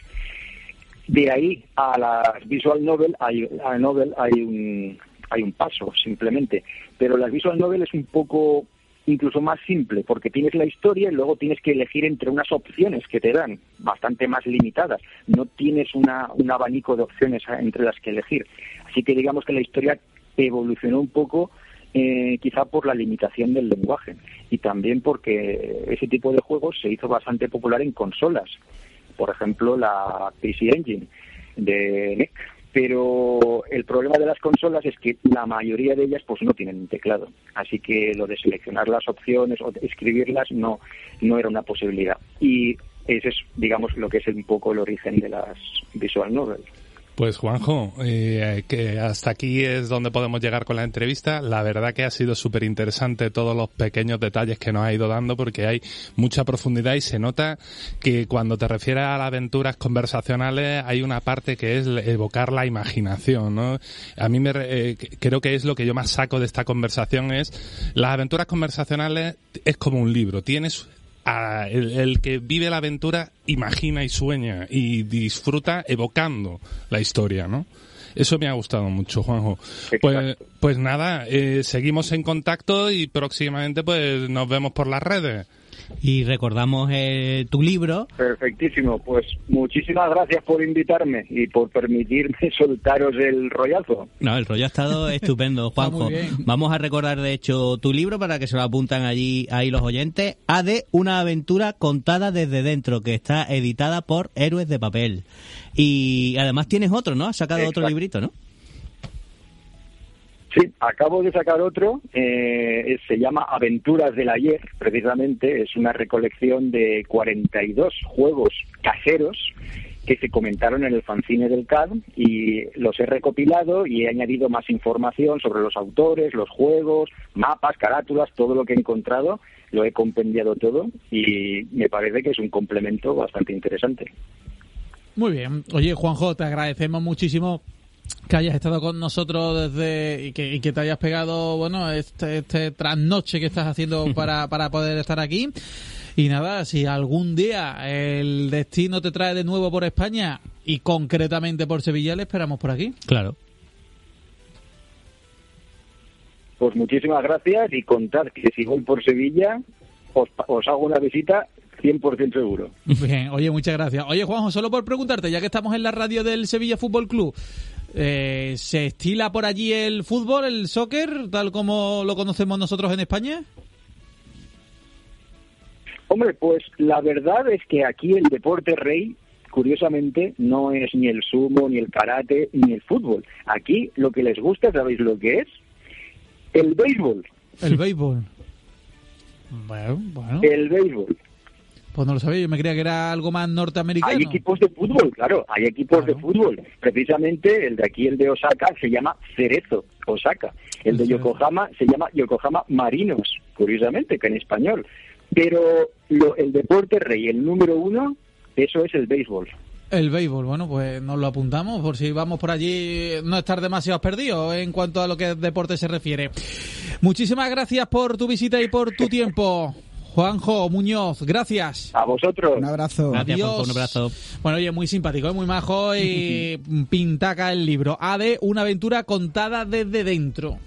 De ahí a las Visual Novel hay, a novel hay, un, hay un paso, simplemente. Pero las Visual Novel es un poco incluso más simple, porque tienes la historia y luego tienes que elegir entre unas opciones que te dan, bastante más limitadas. No tienes una, un abanico de opciones entre las que elegir. Así que digamos que la historia evolucionó un poco, eh, quizá por la limitación del lenguaje y también porque ese tipo de juegos se hizo bastante popular en consolas, por ejemplo la P C Engine de N E C, pero el problema de las consolas es que la mayoría de ellas pues no tienen un teclado, así que lo de seleccionar las opciones o escribirlas no, no era una posibilidad, y ese es, digamos, lo que es un poco el origen de las Visual Novels. Pues Juanjo, eh, que hasta aquí es donde podemos llegar con la entrevista. La verdad que ha sido súper interesante todos los pequeños detalles que nos ha ido dando, porque hay mucha profundidad y se nota que cuando te refieres a las aventuras conversacionales hay una parte que es evocar la imaginación, ¿no? A mí me eh, creo que es lo que yo más saco de esta conversación, es las aventuras conversacionales es como un libro, tienes... A el, el que vive la aventura imagina y sueña y disfruta evocando la historia, ¿no? Eso me ha gustado mucho, Juanjo. Pues, pues nada, eh, seguimos en contacto y próximamente pues nos vemos por las redes. Y recordamos eh, tu libro. Perfectísimo, pues muchísimas gracias por invitarme y por permitirme soltaros el rollazo. No, el rollo ha estado estupendo, Juanjo. Vamos a recordar de hecho tu libro para que se lo apuntan allí ahí los oyentes. A D, una aventura contada desde dentro, que está editada por Héroes de Papel. Y además tienes otro, ¿no? Has sacado Exacto. otro librito, ¿no? Sí, acabo de sacar otro, eh, se llama Aventuras del Ayer, precisamente, es una recolección de cuarenta y dos juegos caseros que se comentaron en el fanzine del C A A D y los he recopilado y he añadido más información sobre los autores, los juegos, mapas, carátulas, todo lo que he encontrado, lo he compendiado todo y me parece que es un complemento bastante interesante. Muy bien. Oye, Juanjo, te agradecemos muchísimo que hayas estado con nosotros desde y que, y que te hayas pegado, bueno, este, este trasnoche que estás haciendo para, para poder estar aquí. Y nada, si algún día el destino te trae de nuevo por España y concretamente por Sevilla, le esperamos por aquí. Claro. Pues muchísimas gracias y contad que si voy por Sevilla os, os hago una visita cien por ciento seguro. Bien, oye, muchas gracias. Oye, Juanjo, solo por preguntarte, ya que estamos en la radio del Sevilla Fútbol Club, Eh, ¿se estila por allí el fútbol, el soccer, tal como lo conocemos nosotros en España? Hombre, pues la verdad es que aquí el deporte rey, curiosamente, no es ni el sumo, ni el karate, ni el fútbol. Aquí lo que les gusta, ¿sabéis lo que es? El béisbol. El béisbol. Bueno, bueno. El béisbol. Pues no lo sabía, yo me creía que era algo más norteamericano. Hay equipos de fútbol, claro, hay equipos claro. de fútbol. Precisamente el de aquí, el de Osaka, se llama Cerezo, Osaka. El de Yokohama se llama Yokohama Marinos, curiosamente, que en español. Pero lo, el deporte rey, el número uno, eso es el béisbol. El béisbol, bueno, pues nos lo apuntamos por si vamos por allí no estar demasiado perdidos en cuanto a lo que deporte se refiere. Muchísimas gracias por tu visita y por tu tiempo. Juanjo Muñoz, gracias. A vosotros. Un abrazo. Gracias, adiós. Juanjo, un abrazo. Bueno, oye, muy simpático, ¿eh? Muy majo y pintaca el libro. A D, una aventura contada desde dentro.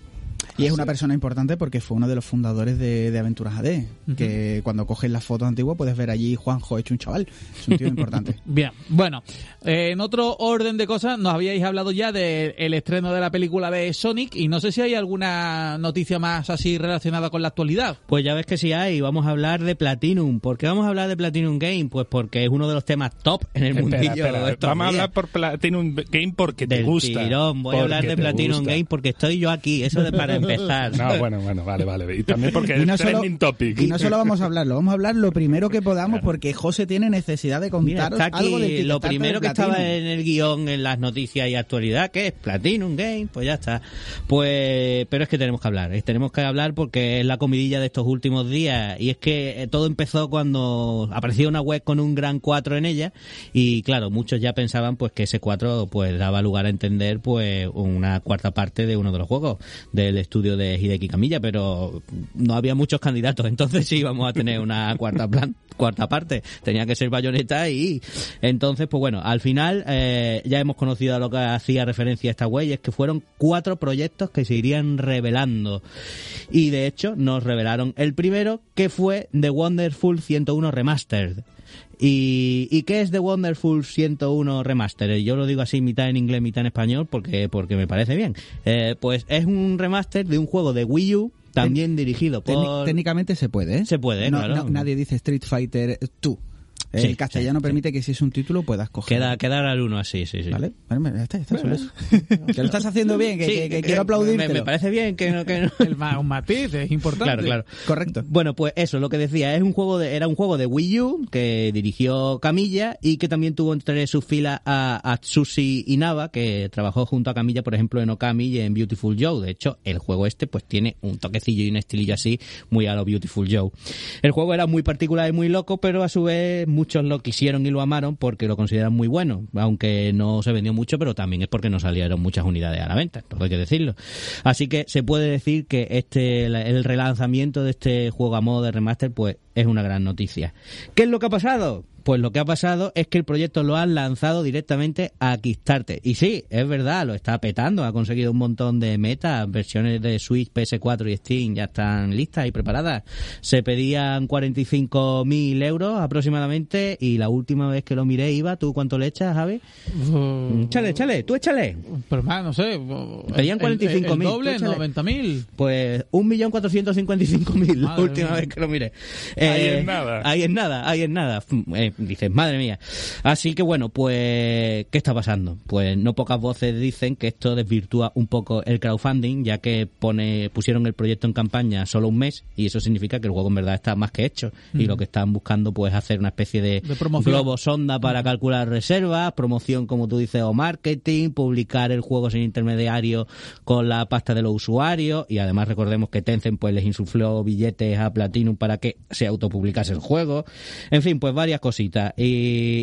Y ah, es una sí. persona importante porque fue uno de los fundadores de, de Aventuras A D, uh-huh. que cuando coges las fotos antiguas puedes ver allí Juanjo hecho un chaval. Es un tío importante. Bien, bueno, eh, en otro orden de cosas, nos habíais hablado ya del estreno de la película de Sonic y no sé si hay alguna noticia más así relacionada con la actualidad. Pues ya ves que sí hay, vamos a hablar de Platinum. ¿Por qué vamos a hablar de Platinum Game? Pues porque es uno de los temas top en el espera, mundillo. Espera, estos vamos días. a hablar por Platinum Game porque te Del gusta. Tirón. Voy a hablar de Platinum gusta. Game porque estoy yo aquí, eso de para empezar. No, bueno, bueno, vale, vale. Y también porque es no trending solo, topic. Y no solo vamos a hablarlo, vamos a hablar lo primero que podamos claro. porque José tiene necesidad de contaros Mira, algo de Kickstarter. Lo primero que Platinum. Estaba en el guión, en las noticias y actualidad, que es Platinum Game, pues ya está. Pues, pero es que tenemos que hablar, tenemos que hablar porque es la comidilla de estos últimos días y es que todo empezó cuando apareció una web con un gran cuatro en ella y claro, muchos ya pensaban pues que ese cuatro pues daba lugar a entender pues una cuarta parte de uno de los juegos del estudio de Hideki Kamiya, pero no había muchos candidatos, entonces sí íbamos a tener una cuarta plan, cuarta parte, tenía que ser Bayonetta y entonces pues bueno, al final eh, ya hemos conocido a lo que hacía referencia a esta web y es que fueron cuatro proyectos que se irían revelando y de hecho nos revelaron el primero que fue The Wonderful ciento uno Remastered. ¿Y, ¿Y qué es The Wonderful ciento uno Remastered? Yo lo digo así mitad en inglés, mitad en español porque, porque me parece bien. Eh, pues es un remaster de un juego de Wii U también Ten, dirigido por... Técnicamente se puede, ¿eh? Se puede, no, claro. No, nadie dice Street Fighter dos. El sí, castellano sí, permite sí. que si es un título puedas coger. Queda, quedar al uno así, sí, sí. Vale, vale ya está, ya está bueno. Solo eso. Que lo estás haciendo bien, que, sí, que, que eh, quiero aplaudirte. Me, me parece bien que no, que no. El ma, un matiz es importante. Claro, claro. Correcto. Bueno, pues eso, lo que decía, es un juego de, era un juego de Wii U que dirigió Kamiya y que también tuvo entre sus filas a Atsushi Inaba, que trabajó junto a Kamiya, por ejemplo, en Okami y en Beautiful Joe. De hecho, el juego este pues tiene un toquecillo y un estilillo así muy a lo Beautiful Joe. El juego era muy particular y muy loco, pero a su vez muy muchos lo quisieron y lo amaron porque lo consideran muy bueno, aunque no se vendió mucho, pero también es porque no salieron muchas unidades a la venta, todo hay que decirlo. Así que se puede decir que este el relanzamiento de este juego a modo de remaster pues es una gran noticia. ¿Qué es lo que ha pasado? Pues lo que ha pasado es que el proyecto lo han lanzado directamente a Kickstarter. Y sí, es verdad, lo está petando. Ha conseguido un montón de metas. Versiones de Switch, P S cuatro y Steam ya están listas y preparadas. Se pedían cuarenta y cinco mil euros aproximadamente. Y la última vez que lo miré, Iba, ¿tú cuánto le echas, Javi? Uh, échale, échale, tú échale. Pero más, no sé. Pedían cuarenta y cinco mil. ¿El doble, noventa mil? Pues un millón cuatrocientos cincuenta y cinco mil la última mía. vez que lo miré. Eh, ahí es nada. Ahí es nada, ahí es nada. Eh, Dices, madre mía. Así que bueno, pues, ¿qué está pasando? Pues no pocas voces dicen que esto desvirtúa un poco el crowdfunding, ya que pone pusieron el proyecto en campaña solo un mes, y eso significa que el juego en verdad está más que hecho. Uh-huh. Y lo que están buscando pues hacer una especie de, de globo sonda para uh-huh. calcular reservas, promoción, como tú dices, o marketing, publicar el juego sin intermediario con la pasta de los usuarios, y además recordemos que Tencent pues les insufló billetes a Platinum para que se autopublicase el juego. En fin, pues varias cositas. Y,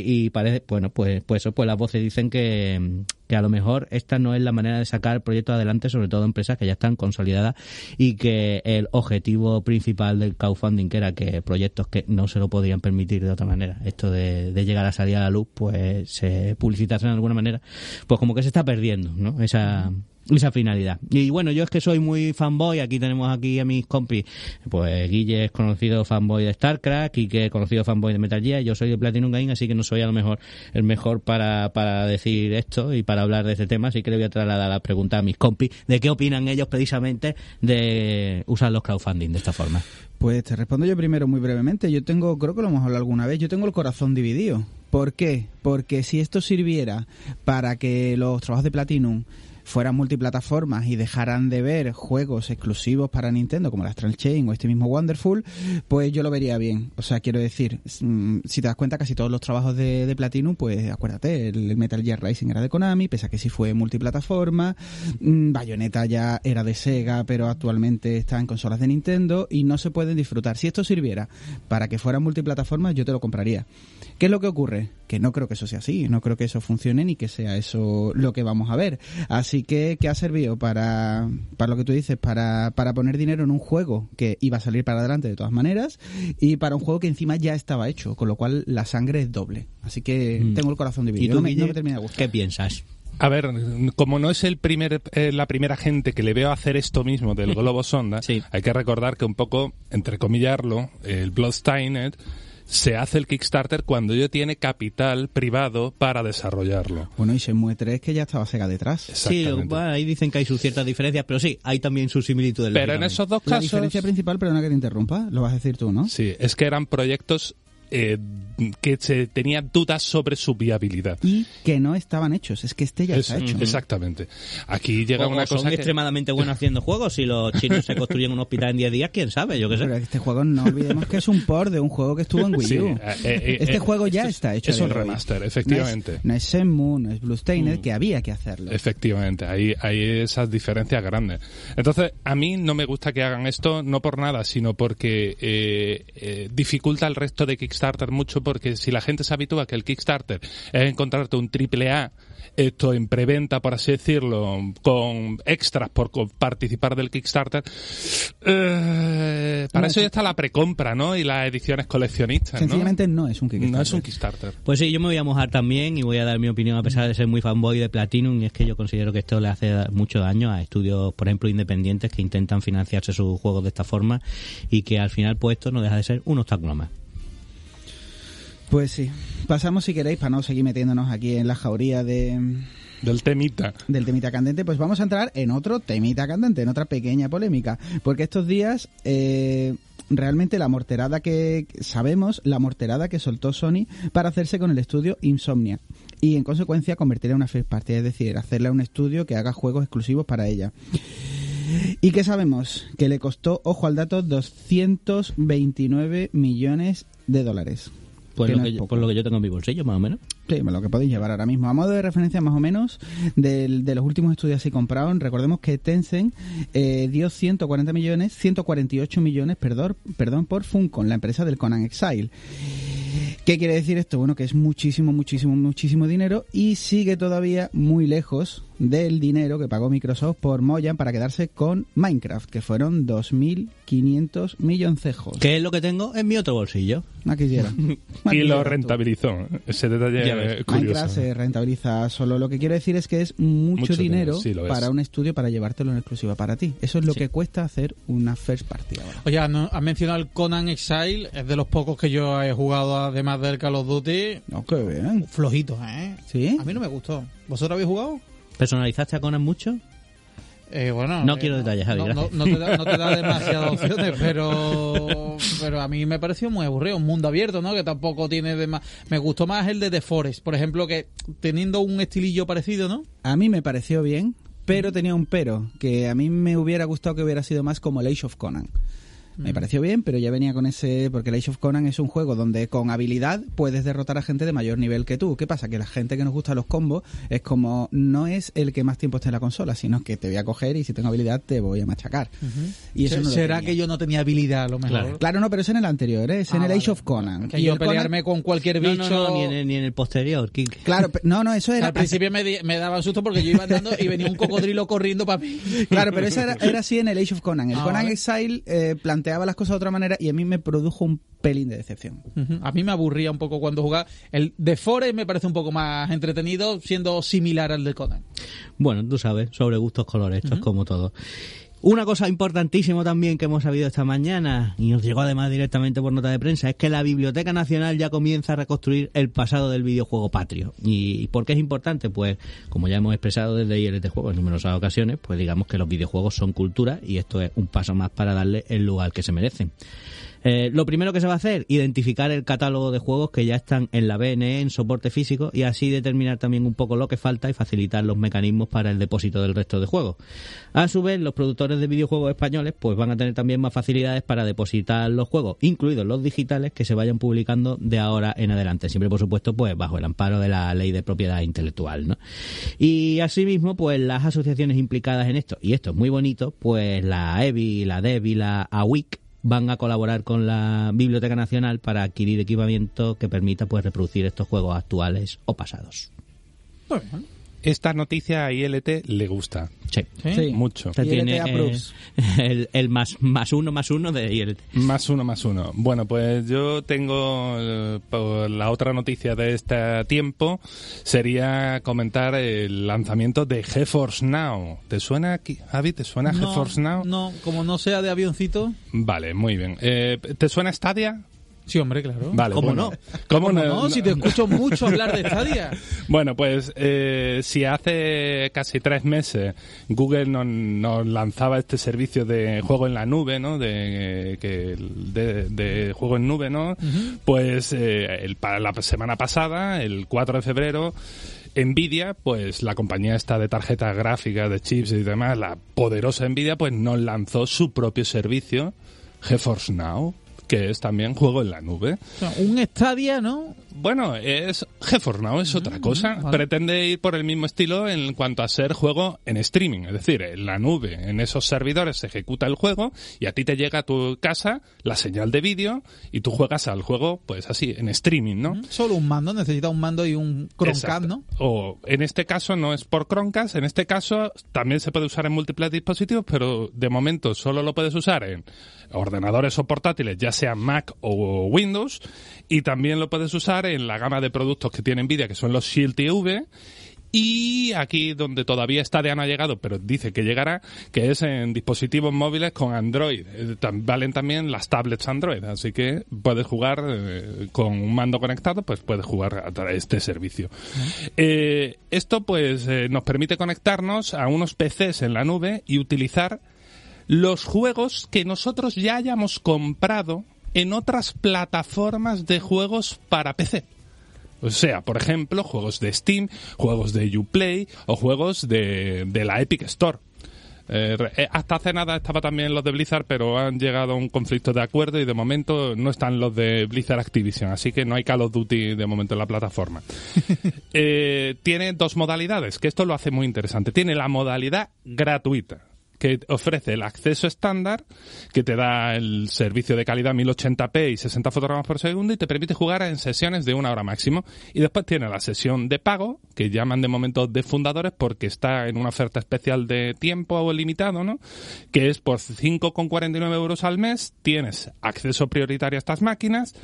y parece, bueno, pues, pues eso, pues las voces dicen que, que a lo mejor esta no es la manera de sacar proyectos adelante, sobre todo empresas que ya están consolidadas y que el objetivo principal del crowdfunding, que era que proyectos que no se lo podían permitir de otra manera, esto de, de llegar a salir a la luz, pues se publicitasen de alguna manera, pues como que se está perdiendo, ¿no? Esa... esa finalidad. Y bueno, yo es que soy muy fanboy, aquí tenemos aquí a mis compis, pues Guille es conocido fanboy de StarCraft, Kike es conocido fanboy de Metal Gear, yo soy de Platinum Game, así que no soy a lo mejor el mejor para, para decir esto y para hablar de este tema, así que le voy a trasladar la pregunta a mis compis de qué opinan ellos precisamente de usar los crowdfunding de esta forma. Pues te respondo yo primero muy brevemente. Yo tengo, creo que lo hemos hablado alguna vez, yo tengo el corazón dividido. ¿Por qué? Porque si esto sirviera para que los trabajos de Platinum fueran multiplataformas y dejaran de ver juegos exclusivos para Nintendo como el Astral Chain o este mismo Wonderful, pues yo lo vería bien. O sea, quiero decir, si te das cuenta, casi todos los trabajos de, de Platinum, pues acuérdate, el Metal Gear Rising era de Konami, pese a que sí fue multiplataforma, Bayonetta ya era de SEGA, pero actualmente está en consolas de Nintendo y no se pueden disfrutar. Si esto sirviera para que fueran multiplataformas, yo te lo compraría. ¿Qué es lo que ocurre? Que no creo que eso sea así, no creo que eso funcione ni que sea eso lo que vamos a ver. Así que, que ha servido para, para lo que tú dices, para, para poner dinero en un juego que iba a salir para adelante de todas maneras y para un juego que encima ya estaba hecho, con lo cual la sangre es doble. Así que mm. tengo el corazón dividido. ¿Y tú, no, me, no me termina de gustar. ¿Qué piensas? A ver, como no es el primer eh, la primera gente que le veo hacer esto mismo del globo sonda, sí. Hay que recordar que un poco, entre comillarlo, el Bloodstained se hace el Kickstarter cuando ya tiene capital privado para desarrollarlo. Bueno, y Shenmue tres que ya estaba SEGA detrás. Sí, bueno, ahí dicen que hay sus ciertas diferencias, pero sí, hay también sus similitudes. Pero en esos dos casos... La diferencia principal, perdona que te interrumpa, lo vas a decir tú, ¿no? Sí, es que eran proyectos eh, que se tenían dudas sobre su viabilidad. Y que no estaban hechos, es que este ya es, está hecho. Exactamente. Aquí llega o, una o cosa son que... extremadamente buenos haciendo juegos, si los chinos se construyen un hospital en diez días, quién sabe, yo qué sé. Pero este juego no olvidemos que es un port de un juego que estuvo en Wii U. Sí, eh, eh, este eh, juego ya es, está hecho. Es un remaster, hoy. Efectivamente. No es, no es Shenmue, no es Bloodstained, mm. que había que hacerlo. Efectivamente, hay, hay esas diferencias grandes. Entonces, a mí no me gusta que hagan esto, no por nada, sino porque eh, eh, dificulta el resto de Kickstarter mucho, porque si la gente se habitúa que el Kickstarter es encontrarte un triple A, esto en preventa, por así decirlo, con extras por participar del Kickstarter, eh, para no, eso ya está la precompra, ¿no? Y las ediciones coleccionistas, sencillamente ¿no? no es un Kickstarter. No es un Kickstarter. Pues sí, yo me voy a mojar también y voy a dar mi opinión, a pesar de ser muy fanboy de Platinum, y es que yo considero que esto le hace mucho daño a estudios, por ejemplo, independientes que intentan financiarse sus juegos de esta forma y que al final, pues esto no deja de ser un obstáculo más. Pues sí. Pasamos, si queréis, para no seguir metiéndonos aquí en la jauría de... Del temita. Del temita candente. Pues vamos a entrar en otro temita candente, en otra pequeña polémica. Porque estos días, eh, realmente la morterada que... Sabemos la morterada que soltó Sony para hacerse con el estudio Insomnia. Y, en consecuencia, convertirla en una first party. Es decir, hacerle un estudio que haga juegos exclusivos para ella. ¿Y qué sabemos? Que le costó, ojo al dato, doscientos veintinueve millones de dólares. Pues lo, que yo, pues lo que yo tengo en mi bolsillo, más o menos. Sí, lo que podéis llevar ahora mismo. A modo de referencia, más o menos, de, de los últimos estudios que compraron, recordemos que Tencent eh, dio ciento cuarenta millones, ciento cuarenta y ocho millones, perdón, perdón por Funcom, la empresa del Conan Exile. ¿Qué quiere decir esto? Bueno, que es muchísimo, muchísimo, muchísimo dinero y sigue todavía muy lejos del dinero que pagó Microsoft por Mojang para quedarse con Minecraft, que fueron dos mil quinientos milloncejos. ¿Qué es lo que tengo en mi otro bolsillo? No quisiera. Y lo rentabilizó. Ese detalle es curioso. Minecraft se rentabiliza solo. Lo que quiero decir es que es mucho, mucho dinero, dinero. Sí, para un estudio para llevártelo en exclusiva para ti. Eso es lo sí. que cuesta hacer una first party ahora. Oye, ¿no? Has mencionado el Conan Exile, es de los pocos que yo he jugado además del Call of Duty. No, qué bien. Flojito, ¿eh? ¿Sí? A mí no me gustó. ¿Vosotros habéis jugado? ¿Personalizaste a Conan mucho? Eh, bueno, no eh, quiero detalles, Javi. No, no, no, te da, no te da demasiadas opciones, pero pero a mí me pareció muy aburrido. Un mundo abierto, ¿no? Que tampoco tiene demás. Me gustó más el de The Forest, por ejemplo, que teniendo un estilillo parecido, ¿no? A mí me pareció bien, pero tenía un pero. Que a mí me hubiera gustado que hubiera sido más como el Age of Conan. Me pareció bien, pero ya venía con ese... Porque el Age of Conan es un juego donde con habilidad puedes derrotar a gente de mayor nivel que tú. ¿Qué pasa? Que la gente que nos gusta los combos es como... No es el que más tiempo esté en la consola, sino que te voy a coger y si tengo habilidad te voy a machacar. Uh-huh. Y eso no ¿Será que yo no tenía habilidad a lo mejor? Claro, claro, no, pero es en el anterior, ¿eh? Es ah, en el Age vale. of Conan. Que y yo pelearme Conan... con cualquier bicho... No, no, no, ni, en el, ni en el posterior, King. Claro, no, no, eso era... Al principio me, di, me daba susto porque yo iba andando y venía un cocodrilo corriendo para mí. Claro, pero eso era, era así en el Age of Conan. El ah, Conan vale. Exile eh, plantea las cosas de otra manera y a mí me produjo un pelín de decepción. Uh-huh. A mí me aburría un poco cuando jugaba. El de Forest me parece un poco más entretenido, siendo similar al de Conan. Bueno, tú sabes, sobre gustos, colores, esto uh-huh. es como todo. Una cosa importantísima también que hemos sabido esta mañana, y nos llegó además directamente por nota de prensa, es que la Biblioteca Nacional ya comienza a reconstruir el pasado del videojuego patrio. ¿Y por qué es importante? Pues, como ya hemos expresado desde I L T Juegos en numerosas ocasiones, pues digamos que los videojuegos son cultura y esto es un paso más para darle el lugar que se merecen. Eh, lo primero que se va a hacer, identificar el catálogo de juegos que ya están en la B N E, en soporte físico, y así determinar también un poco lo que falta y facilitar los mecanismos para el depósito del resto de juegos. A su vez, los productores de videojuegos españoles pues van a tener también más facilidades para depositar los juegos, incluidos los digitales, que se vayan publicando de ahora en adelante. Siempre, por supuesto, pues bajo el amparo de la Ley de Propiedad Intelectual, ¿no? Y asimismo, pues las asociaciones implicadas en esto, y esto es muy bonito, pues la E B I, la DEBI, la AWIC, van a colaborar con la Biblioteca Nacional para adquirir equipamiento que permita pues reproducir estos juegos actuales o pasados. Bueno, esta noticia a I L T le gusta. Sí, ¿eh? Sí. Mucho. I L T tiene, eh, el, el más, más uno, más uno de I L T. Más uno, más uno. Bueno, pues yo tengo el, la otra noticia de este tiempo, sería comentar el lanzamiento de GeForce Now. ¿Te suena, aquí, Javi? ¿Te suena no, GeForce Now? No, como no sea de avioncito. Vale, muy bien. Eh, ¿te suena Stadia? Sí, hombre, claro. Vale, ¿Cómo, bueno, no? ¿Cómo, ¿Cómo no? ¿Cómo no? Si te escucho mucho hablar de Stadia. Bueno, pues eh, si hace casi tres meses Google nos no lanzaba este servicio de juego en la nube, ¿no? De, que, de, de juego en nube, ¿no? Uh-huh. Pues eh, el, la semana pasada, el cuatro de febrero, Nvidia, pues la compañía esta de tarjetas gráficas, de chips y demás, la poderosa Nvidia, pues nos lanzó su propio servicio, GeForce Now, que es también juego en la nube. O sea, un Stadia, ¿no? Bueno, es GeForce Now es ah, otra cosa. Vale. Pretende ir por el mismo estilo en cuanto a ser juego en streaming. Es decir, en la nube, en esos servidores se ejecuta el juego y a ti te llega a tu casa la señal de vídeo y tú juegas al juego, pues así, en streaming, ¿no? Solo un mando, necesita un mando y un Chromecast, ¿no? O en este caso no es por Chromecast, en este caso también se puede usar en múltiples dispositivos, pero de momento solo lo puedes usar en ordenadores o portátiles, ya sea Mac o Windows, y también lo puedes usar en la gama de productos que tiene Nvidia, que son los Shield T V, y aquí donde todavía Stadia no ha llegado, pero dice que llegará, que es en dispositivos móviles con Android. Valen también las tablets Android, así que puedes jugar eh, con un mando conectado, pues puedes jugar a este servicio. Eh, esto pues eh, nos permite conectarnos a unos P Cs en la nube y utilizar los juegos que nosotros ya hayamos comprado en otras plataformas de juegos para P C. O sea, por ejemplo, juegos de Steam, juegos de Uplay o juegos de, de la Epic Store. Eh, hasta hace nada estaba también los de Blizzard, pero han llegado a un conflicto de acuerdo y de momento no están los de Blizzard Activision, así que no hay Call of Duty de momento en la plataforma. eh, tiene dos modalidades, que esto lo hace muy interesante. Tiene la modalidad gratuita, que ofrece el acceso estándar, que te da el servicio de calidad mil ochenta p y sesenta fotogramas por segundo y te permite jugar en sesiones de una hora máximo. Y después tiene la sesión de pago, que llaman de momento de fundadores porque está en una oferta especial de tiempo limitado, ¿no? Que es por cinco con cuarenta y nueve euros al mes, tienes acceso prioritario a estas máquinas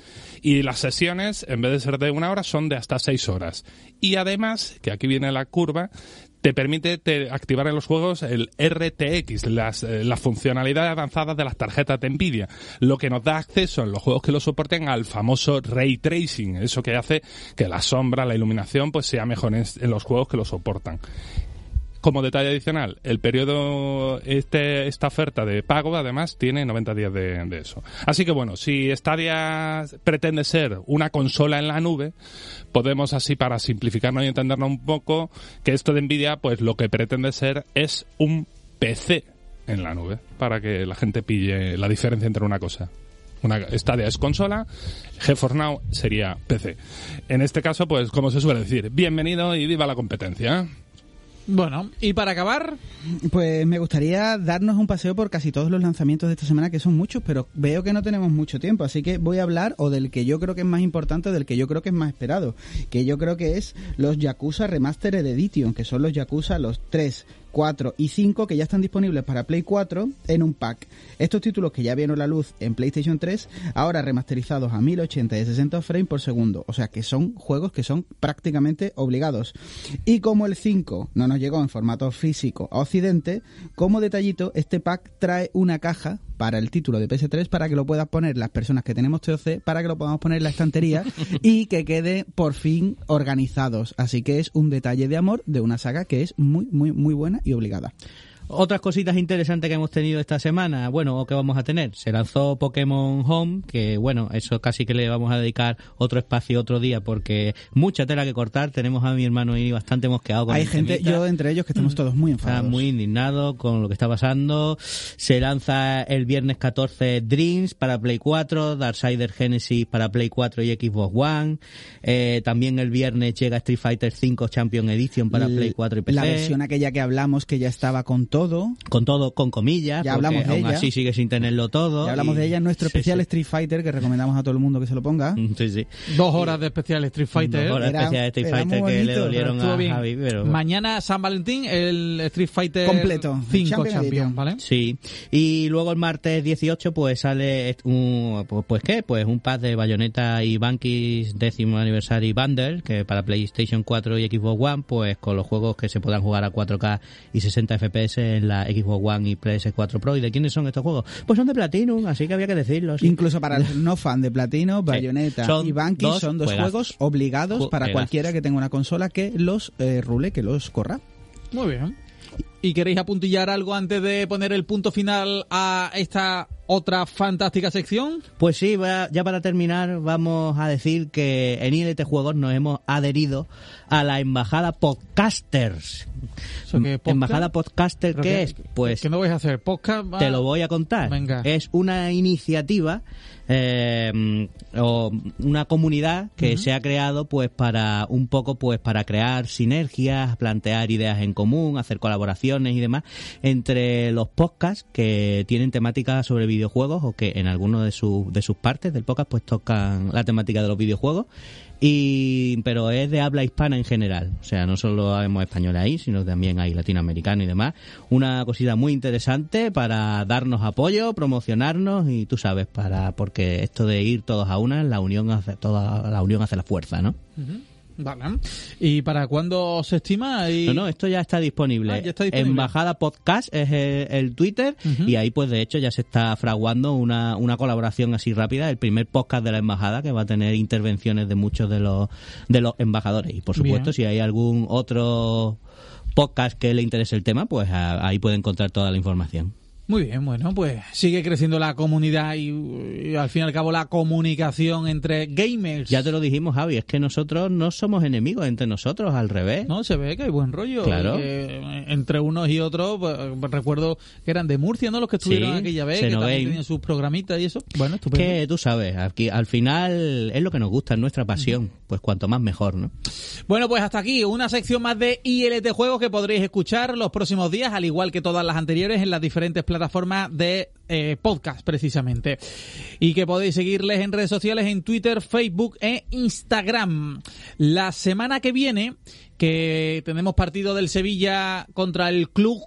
y las sesiones, en vez de ser de una hora, son de hasta seis horas. Y además, que aquí viene la curva, te permite te activar en los juegos el R T X, las, eh, las funcionalidades avanzadas de las tarjetas de Nvidia, lo que nos da acceso en los juegos que lo soporten al famoso Ray Tracing, eso que hace que la sombra, la iluminación, pues sea mejor en, en los juegos que lo soportan. Como detalle adicional, el periodo, este, esta oferta de pago, además, tiene noventa días de, de eso. Así que bueno, si Stadia pretende ser una consola en la nube, podemos así, para simplificarnos y entendernos un poco, que esto de Nvidia, pues lo que pretende ser es un P C en la nube, para que la gente pille la diferencia entre una cosa. Una Stadia es consola, GeForce Now sería P C. En este caso, pues como se suele decir, bienvenido y viva la competencia. Bueno, y para acabar, pues me gustaría darnos un paseo por casi todos los lanzamientos de esta semana, que son muchos, pero veo que no tenemos mucho tiempo, así que voy a hablar o del que yo creo que es más importante o del que yo creo que es más esperado, que yo creo que es los Yakuza Remastered Edition, que son los Yakuza, los tres, cuatro y cinco, que ya están disponibles para Play cuatro en un pack. Estos títulos que ya vieron la luz en PlayStation tres, ahora remasterizados a mil ochenta y sesenta frames por segundo, o sea que son juegos que son prácticamente obligados. Y como el cinco no nos llegó en formato físico a Occidente, como detallito, este pack trae una caja para el título de P S tres para que lo puedas poner las personas que tenemos T O C, para que lo podamos poner en la estantería y que quede por fin organizados. Así que es un detalle de amor de una saga que es muy, muy, muy buena y obligada. Otras cositas interesantes que hemos tenido esta semana, bueno, o que vamos a tener, se lanzó Pokémon Home, que bueno, eso casi que le vamos a dedicar otro espacio otro día porque mucha tela que cortar, tenemos a mi hermano y bastante mosqueado con Hay gente, temita. Yo entre ellos, que estamos todos muy enfadados. Está muy indignado con lo que está pasando. Se lanza el viernes catorce Dreams para Play cuatro, Darksiders Genesis para Play cuatro y Xbox One. Eh, también el viernes llega Street Fighter cinco Champion Edition para Play cuatro y P C. La versión aquella que hablamos que ya estaba con todo todo. Con todo, con comillas. Ya hablamos de aún ella. Así sigue sin tenerlo todo. Ya hablamos y... de ella en nuestro especial sí, sí. Street Fighter, que recomendamos a todo el mundo que se lo ponga. Sí, sí. Dos horas de especial Street Fighter. Dos horas de especial Street Fighter que bonito, le dolieron a bien. Javi. Pero... Mañana, San Valentín, el Street Fighter completo. cinco Champion, ¿vale? Sí. Y luego el martes dieciocho, pues sale un... Pues qué, pues un pack de Bayonetta y Bankis décimo aniversario Bundle, que para PlayStation cuatro y Xbox One, pues con los juegos que se puedan jugar a cuatro K y sesenta F P S en la Xbox One y P S cuatro Pro. ¿Y de quiénes son estos juegos? Pues son de Platinum, así que había que decirlo. ¿Sí? Incluso para los no fan de Platinum, Bayonetta sí. y Banky son dos juegos, juegos obligados Ju- para juegazos. Cualquiera que tenga una consola que los eh, rule, que los corra. Muy bien. ¿Y queréis apuntillar algo antes de poner el punto final a esta otra fantástica sección? Pues sí, ya para terminar vamos a decir que en I L T Juegos nos hemos adherido a la Embajada Podcasters. ¿Eso qué es, podcast? ¿Embajada Podcaster qué es? Pues ¿qué no vais a hacer? ¿Podcast? Ah, te lo voy a contar. Venga. Es una iniciativa eh, o una comunidad que uh-huh. se ha creado pues para un poco pues para crear sinergias, plantear ideas en común, hacer colaboraciones y demás entre los podcasts que tienen temáticas sobre videojuegos o que en alguno de sus de sus partes del podcast pues tocan la temática de los videojuegos. Y pero es de habla hispana en general, o sea, no solo hablamos español ahí, sino también hay latinoamericano y demás. Una cosita muy interesante para darnos apoyo, promocionarnos y tú sabes, para porque esto de ir todos a una, la unión hace toda la unión hace la fuerza, ¿no? Uh-huh. Vale. ¿Y para cuándo se estima? Y... No, no, esto ya está disponible. Ah, ya está disponible. Embajada Podcast es el, el Twitter uh-huh. y ahí pues de hecho ya se está fraguando una, una colaboración así rápida, el primer podcast de la embajada que va a tener intervenciones de muchos de los de los embajadores y por supuesto bien. Si hay algún otro podcast que le interese el tema, pues a, ahí puede encontrar toda la información. Muy bien, bueno, pues sigue creciendo la comunidad y, y al fin y al cabo la comunicación entre gamers. Ya te lo dijimos, Javi, es que nosotros no somos enemigos entre nosotros, al revés. No, se ve que hay buen rollo. Claro. Que, entre unos y otros, pues, recuerdo que eran de Murcia, ¿no? Los que estuvieron sí, aquella vez, que también veis. Tenían sus programitas y eso. Bueno, estupendo. Que tú sabes, aquí al final es lo que nos gusta, es nuestra pasión. Pues cuanto más mejor, ¿no? Bueno, pues hasta aquí una sección más de I L T Juegos que podréis escuchar los próximos días, al igual que todas las anteriores en las diferentes plataformas. plataforma de eh, podcast precisamente y que podéis seguirles en redes sociales, en Twitter, Facebook e Instagram. La semana que viene que tenemos partido del Sevilla contra el club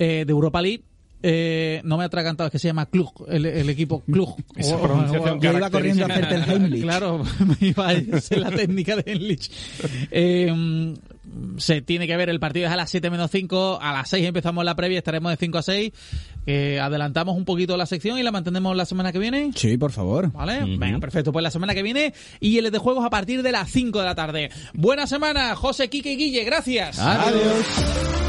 eh, de Europa League. Eh, no me he atragantado, es que se llama Cluj, el, el equipo Cluj. Esa pronunciación que iba corriendo a hacerte el Heimlich. Claro, me iba a decir la técnica de Heimlich. Eh, se tiene que ver, el partido es a las siete menos cinco, a las seis empezamos la previa, estaremos de cinco a seis. Eh, adelantamos un poquito la sección y la mantenemos la semana que viene. Sí, por favor. Vale, uh-huh. Venga, perfecto. Pues la semana que viene y el de juegos a partir de las cinco de la tarde. Buena semana, José, Quique y Guille, gracias. Adiós. Adiós.